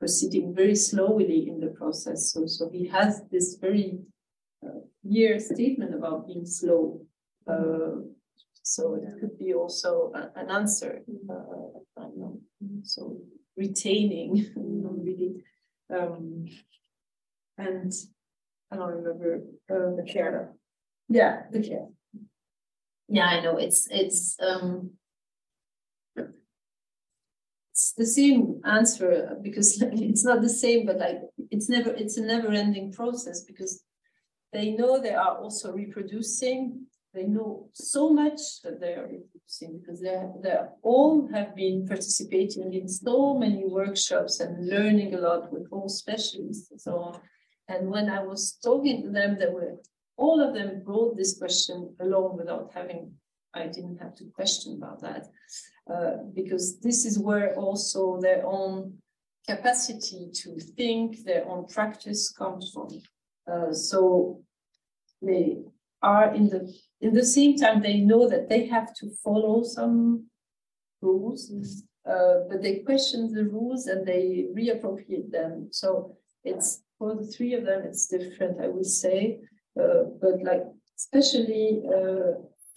proceeding very slowly in the process. So, so he has this very uh, clear statement about being slow. Uh, so it could be also a, an answer. Uh, I don't know. So retaining, you know, really. Um, and I don't remember uh, the care. Yeah, the care. Yeah, I know. It's it's um, it's the same answer, because like, it's not the same, but like it's never it's a never-ending process, because they know they are also reproducing. They know so much that they are reproducing, because they they all have been participating in so many workshops and learning a lot with all specialists and so on. And when I was talking to them, they were all of them brought this question along without having. I didn't have to question about that, uh, because this is where also their own capacity to think, their own practice comes from. Uh, so they. Are in the in the same time they know that they have to follow some rules, mm-hmm. uh, but they question the rules and they reappropriate them. So it's for the three of them, it's different, I would say. Uh, but like, especially uh,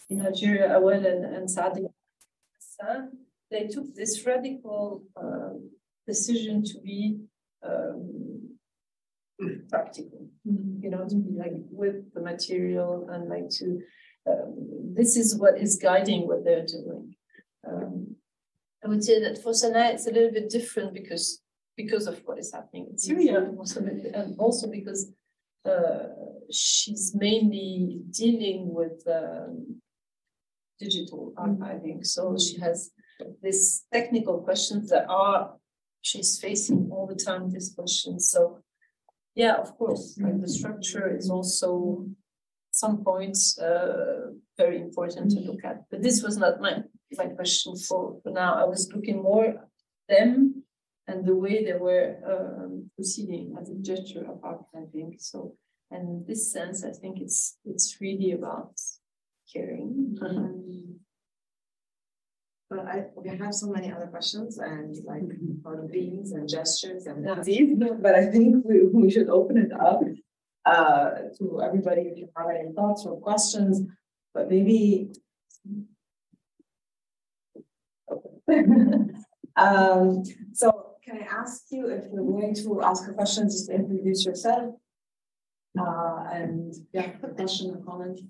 in Algeria, Awel and, and Saadia Gacem, they took this radical uh, decision to be um, practical, mm-hmm. you know, to be like with the material and like to, um, this is what is guiding what they're doing. Um, I would say that for Sanaa, it's a little bit different because because of what is happening in Syria, and also because uh, she's mainly dealing with um, digital archiving. Mm-hmm. So she has these technical questions that are she's facing all the time. These questions. So yeah, of course, like the structure is also at some points uh, very important to look at. But this was not my my question for, for now. I was looking more at them and the way they were um, proceeding as a gesture of archiving. So, and in this sense, I think it's it's really about caring. Mm-hmm. Um, but I, we have so many other questions and like on themes and gestures and disease, but I think we, we should open it up uh, to everybody if you have any thoughts or questions, but maybe. um, so can I ask you if you're going to ask a question, just introduce yourself uh, and yeah, a question or comment.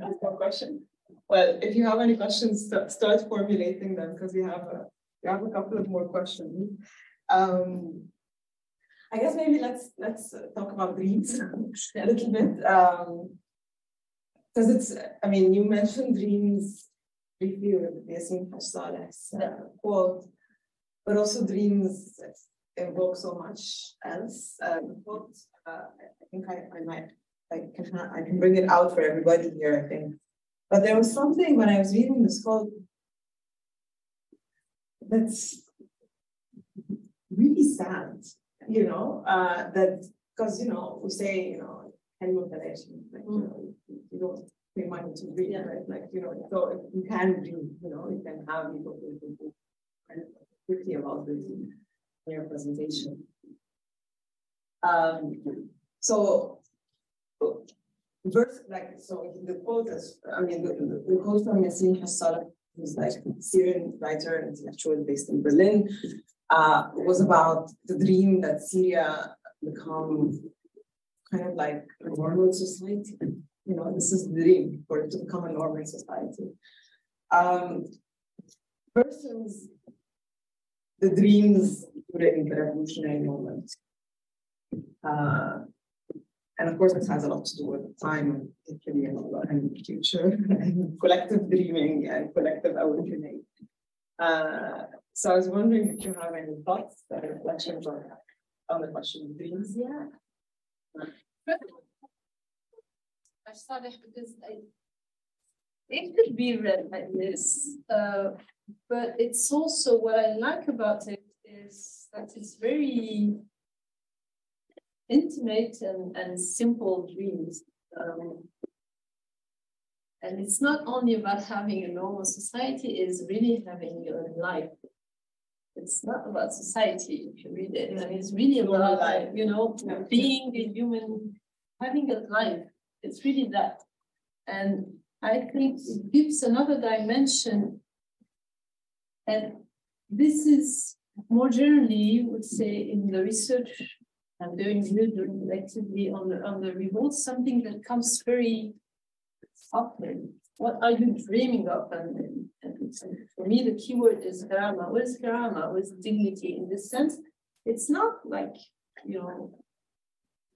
Ask a question. Well, if you have any questions, st- start formulating them because we have a we have a couple of more questions. Um, I guess maybe let's let's talk about dreams a little bit. Um, Because it's, I mean, you mentioned dreams briefly with the Yassin Hassal's quote, but also dreams evoke so much else. Uh, the quote, uh, I think I, I might, I can, I can bring it out for everybody here, I think. But there was something when I was reading this quote that's really sad, you know, uh, that because, you know, we say, you know, and motivation, like, you know, you don't pay money to read, yeah. right? Like, you know, so if you can read, you know, you can have people who are pretty about this in your presentation. Um, so, verse, like, so the quote is, I mean, the, the, the quote from Yassin Hassal, who's like a Syrian writer and intellectual based in Berlin, uh, was about the dream that Syria become kind of like a normal society. You know, this is the dream for it to become a normal society. Um, versus the dreams during the revolutionary moment. Uh, and of course, this has a lot to do with time, particularly and all that, and the future, and collective dreaming and collective awakening. Uh, so I was wondering if you have any thoughts or reflections on, on the question of dreams. Yeah. Because I, it could be read like this, uh, but it's also what I like about it is that it's very intimate and, and simple dreams. Um, and it's not only about having a normal society, it's really having your own life. It's not about society if you read it. I mean, it's really about life, you know, being a human, having a life. It's really that. And I think it gives another dimension. And this is more generally, I would say, in the research I'm doing actively on the, on the revolt, something that comes very often. What are you dreaming of? And, and for me, the keyword is karama. What is karama? What is dignity? In this sense, it's not like, you know,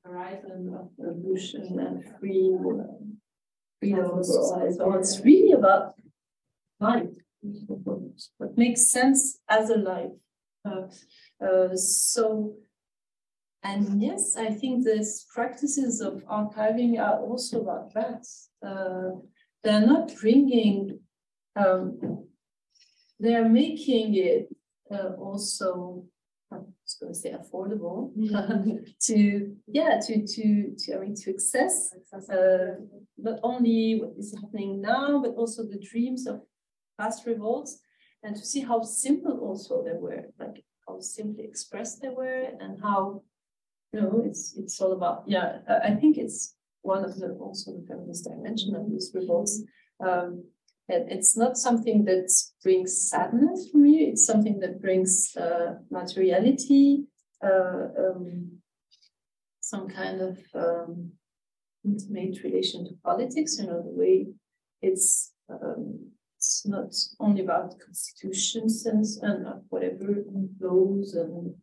horizon of revolution and free, you know, society. So it's really about life, what makes sense as a life. Uh, uh, so, and yes, I think these practices of archiving are also about that. Uh, They're not bringing, um, they're making it uh, also, I was going to say affordable, mm-hmm. to, yeah, to, to, to, I mean, to access uh, not only what is happening now, but also the dreams of past revolts. and to see how simple also they were, like how simply expressed they were, and how, you know, it's it's all about, yeah, I think it's one of the, also the feminist dimension of these revolts. Um, and it's not something that brings sadness for me, it's something that brings uh, materiality, uh, um, some kind of um, intimate relation to politics, you know, the way it's, um, it's not only about constitutions and, and whatever laws and,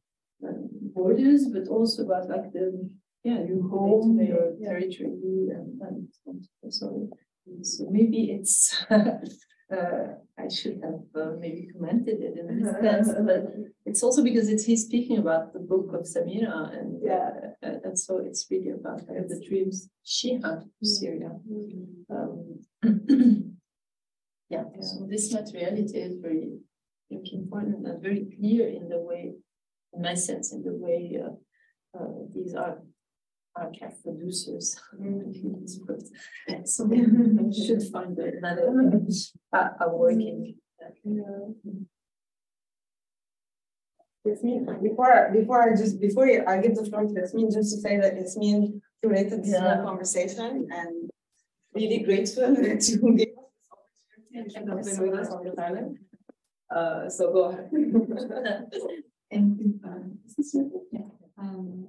and borders, but also about like the, yeah, your home, your yeah. territory, and, and, and so, so maybe it's, uh, I should have uh, maybe commented it in this sense, but it's also because it's, he's speaking about the book of Samira, and yeah, uh, and so it's really about uh, the dreams she had for Syria. Mm-hmm. Um, yeah, yeah, so this materiality is very important and very clear in the way, in my sense, in the way uh, uh, these are archive producers. Mm-hmm. So we should find another uh, a working. Yeah. Yasmin, before before I just before I give the floor to Yasmin, just to say that Yasmin curated this yeah. conversation, and really grateful that you gave us this opportunity and have been with us on the island. Uh, so go ahead. Thank you. Yeah. Um,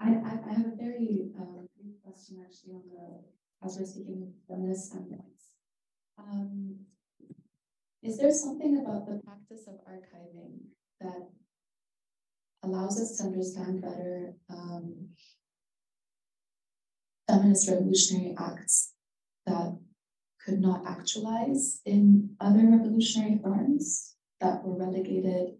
I, I, I have a very uh, brief question actually on the, as we're speaking of feminists and rights. Um, is there something about the practice of archiving that allows us to understand better um, feminist revolutionary acts that could not actualize in other revolutionary forms that were relegated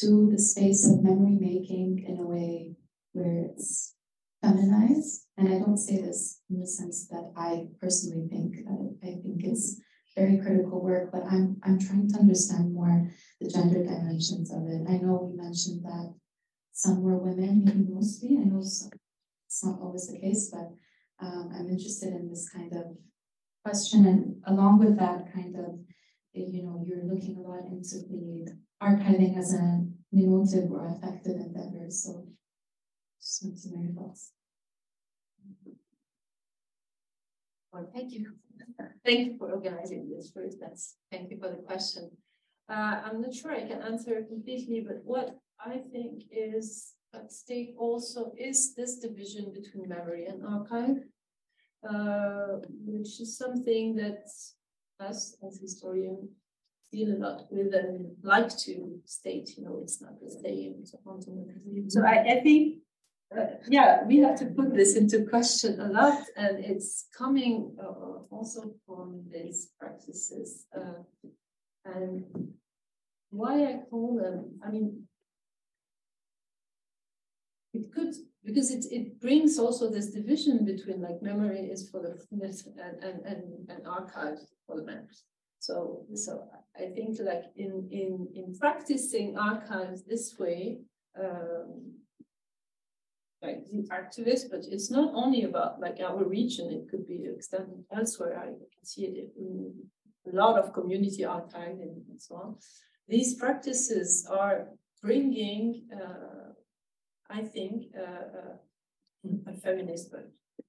to the space of memory making in a way where it's feminized? And I don't say this in the sense that I personally think, I, I think it's very critical work, but I'm I'm trying to understand more the gender dimensions of it. I know we mentioned that some were women, maybe mostly, I know some, it's not always the case, but um, I'm interested in this kind of question. And along with that kind of, you know, you're looking a lot into the archiving as a emotive or affective endeavor. So Some very thoughts. Well, thank you. Thank you for organizing this first. That's, thank you for the question. Uh, I'm not sure I can answer it completely, but what I think is at stake also is this division between memory and archive, uh, which is something that us as historians deal a lot with and like to state, you know, it's not the same. It's a so I, I think Uh, yeah, we have to put this into question a lot, and it's coming uh, also from these practices. Uh, and why I call them, I mean, it could, because it, it brings also this division between like memory is for the feminist and, and, and, and archive for the men. So, so I think like in, in, in practicing archives this way, um, like the activists, but it's not only about like our region, it could be extended elsewhere. I can see it in a lot of community archive and, and so on. These practices are bringing, uh, I think, uh, a feminist, but it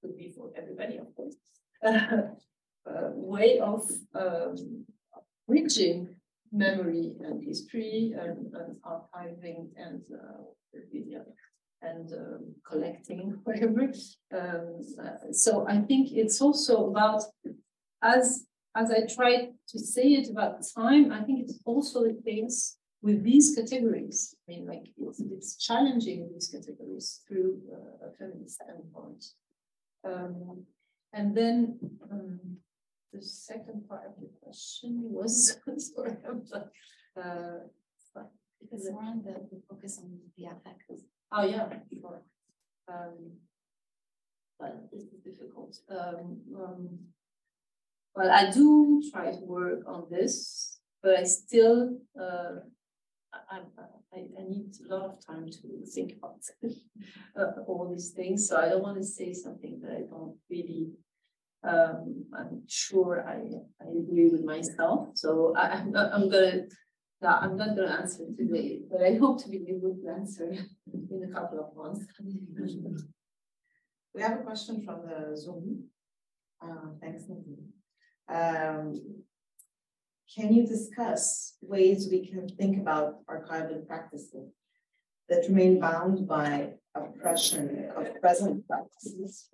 could be for everybody, of course, a way of um, bridging memory and history and, and archiving and video. Uh, and um, collecting, whatever. Um, uh, so I think it's also about, as as I tried to say it about time, I think it's also the case with these categories. I mean, like, it's, it's challenging these categories through uh, a feminist standpoint. Um, and then um, the second part of the question was, sorry, I'm like, uh, but because we're on the, the focus on the affects. Oh yeah, sure. Um, but this is difficult. Um, um, well, I do try to work on this, but I still uh, I, I, I need a lot of time to think about uh, all these things. So I don't want to say something that I don't really um, I'm sure I, I agree with myself. So I, I'm not, I'm gonna, no, I'm not gonna answer today, but I hope to be able to answer in a couple of months. We have a question from the Zoom. Uh, thanks, Nadine. Um, Can you discuss ways we can think about archival practices that remain bound by oppression of present practices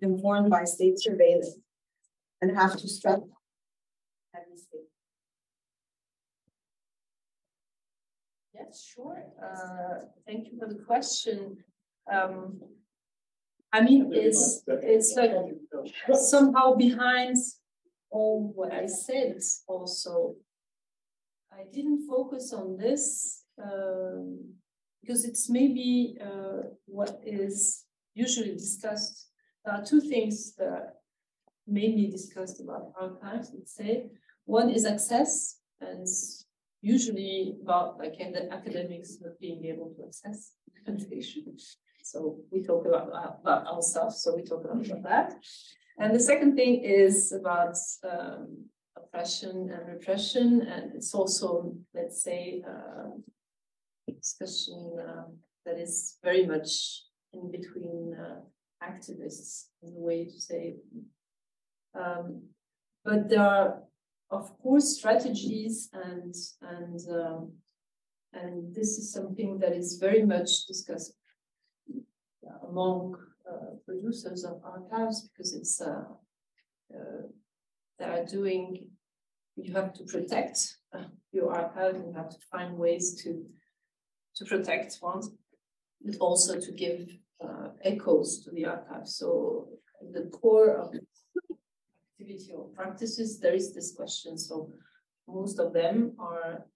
informed by state surveillance and have to stress heavy state? Yes, sure. Uh, thank you for the question. Um, I mean, it's, it's like somehow behind all what I said also. I didn't focus on this um, because it's maybe uh, what is usually discussed. There are two things that mainly discussed about archives, let's say. One is access, and it's usually about like academics not being able to access documentation. So we talk about, about ourselves, so we talk about that. And the second thing is about um, oppression and repression, and it's also, let's say, uh, a discussion uh, that is very much in between uh, activists, in a way to say. Um, but there are, of course, strategies, and and um, and this is something that is very much discussed among uh, producers of archives, because it's uh, uh, they are doing. You have to protect uh, your archive, and you have to find ways to to protect ones, but also to give uh, echoes to the archive. So at the core of activity or practices, there is this question. So most of them are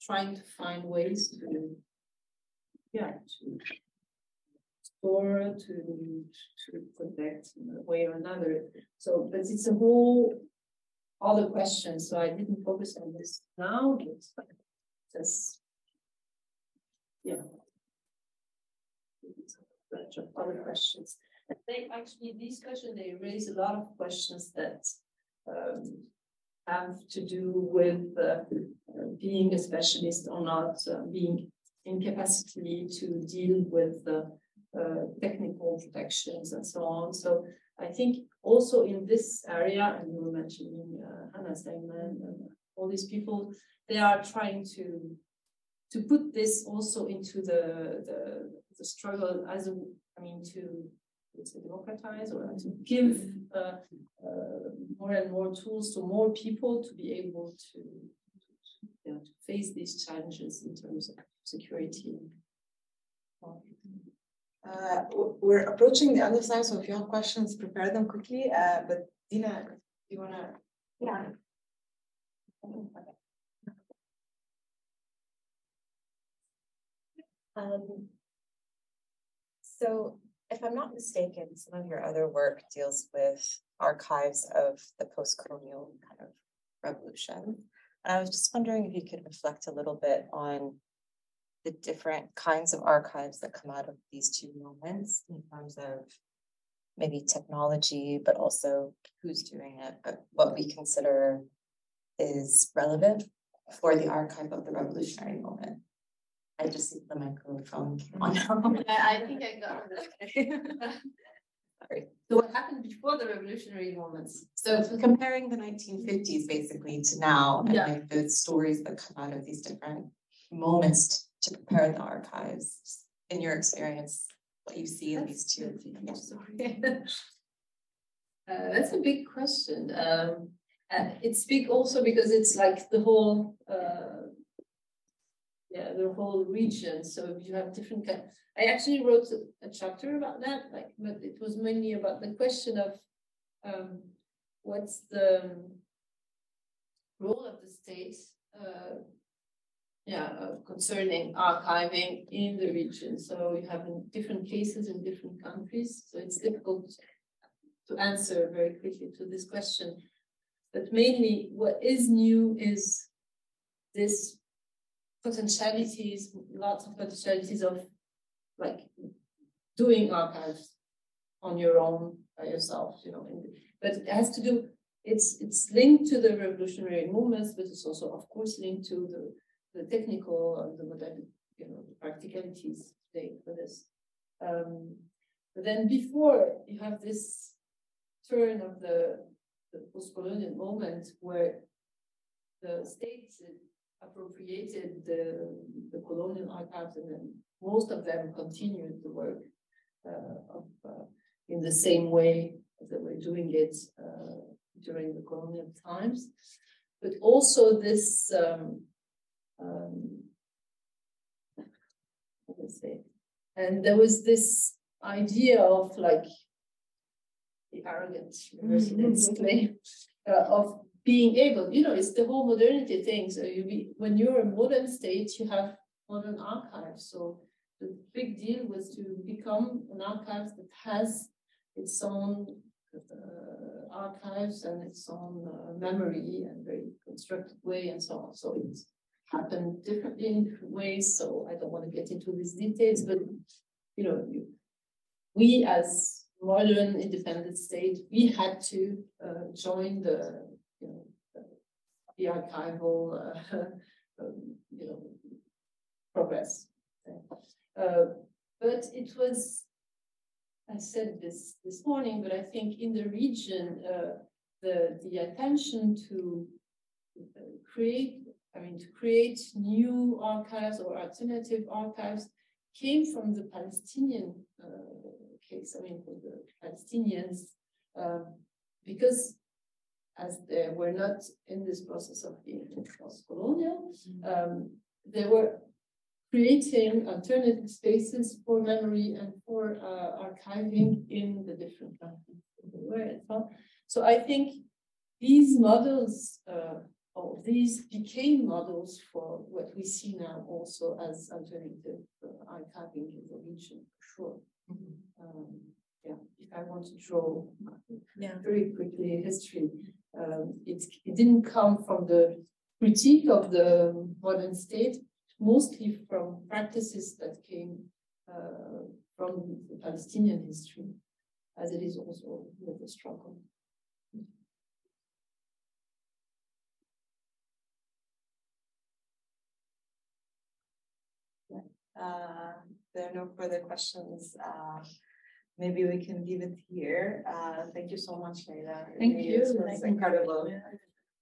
trying to find ways to, yeah, to. Or to, to protect in a way or another. So, but it's a whole other question. So I didn't focus on this now, but just, yeah. It's a bunch of other questions. And they actually, these questions, they raise a lot of questions that um, have to do with uh, being a specialist or not, uh, being incapacity to deal with the uh, Uh, technical protections and so on. So I think also in this area, and you were mentioning uh, Hannah Steinman and all these people, they are trying to to put this also into the the, the struggle as a, I mean to, to democratize or to give uh, uh, more and more tools to more people to be able to, to, you know, to face these challenges in terms of security. Uh, we're approaching the end of time, so if you have questions, prepare them quickly. Uh, but Dina, do you want to? Yeah. Um, so, if I'm not mistaken, some of your other work deals with archives of the post-colonial kind of revolution. And I was just wondering if you could reflect a little bit on the different kinds of archives that come out of these two moments in terms of maybe technology, but also who's doing it, but what we consider is relevant for the archive of the revolutionary moment. I just see the microphone came on. I think I got that. Sorry. So what happened before the revolutionary moments? So it's comparing the nineteen fifties basically to now, and yeah, like the stories that come out of these different moments to prepare the archives. In your experience, what you see in these two? I'm sorry. uh, that's a big question. Um, and it's big also because it's like the whole, uh, yeah, the whole region. So you have different kind. I actually wrote a, a chapter about that, like, but it was mainly about the question of um, what's the role of the state. Uh, Yeah, uh, concerning archiving in the region. So you have in different cases in different countries. So it's difficult to answer very quickly to this question. But mainly what is new is this potentialities, lots of potentialities of like doing archives on your own by yourself, you know. But it has to do, it's it's linked to the revolutionary movements, but it's also, of course, linked to the the technical and the modern, you know, the practicalities today for this. Um, but then before you have this turn of the, the post-colonial moment where the states appropriated the, the colonial archives, and then most of them continued the work uh, of, uh, in the same way that we're doing it uh, during the colonial times. But also this, um, um, what do I say? And there was this idea of like the arrogant universities claim uh, of being able, you know, it's the whole modernity thing. So you be, when you're a modern state, you have modern archives. So the big deal was to become an archive that has its own uh, archives and its own uh, memory and very constructed way and so on. So it's happened differently in different ways. So I don't want to get into these details, but you know, you, we as modern independent state, we had to uh, join the you know, the, the archival, uh, um, you know, progress. Uh, but it was, I said this this morning, but I think in the region, uh, the the attention to uh, create, I mean, to create new archives or alternative archives came from the Palestinian uh, case. I mean, for the Palestinians, uh, because as they were not in this process of being post-colonial, um, they were creating alternative spaces for memory and for uh, archiving in the different countries they were in. So I think these models, uh, or these became models for what we see now also as alternative uh, archiving in the region, for sure. Mm-hmm. um, yeah, if I want to draw yeah. very quickly history, um, it, it didn't come from the critique of the modern state, mostly from practices that came uh, from the Palestinian history, as it is also with the struggle. Uh, there are no further questions. Uh, Maybe we can leave it here. Uh, thank you so much, Leyla. Thank really, you. It's nice. Incredible.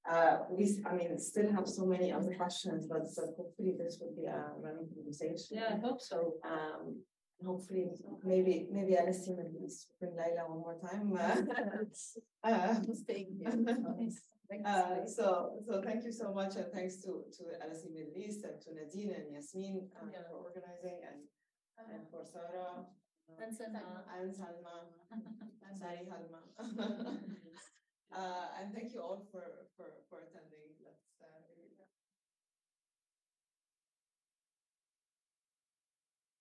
Uh, we, I mean, still have so many other questions, but so hopefully this will be a running conversation. Yeah, I hope so. Um, hopefully, maybe maybe Alessio and Luis bring Leyla one more time. Uh, uh, staying here. Uh, so, so thank you so much, and thanks to to Alessio and Luis and to Nadine and Yasmin um, yeah. for organizing and uh, and for Sarah. And Sanaa. And Salma. And Sari Halma. uh, and thank you all for, for, for attending. That's, uh,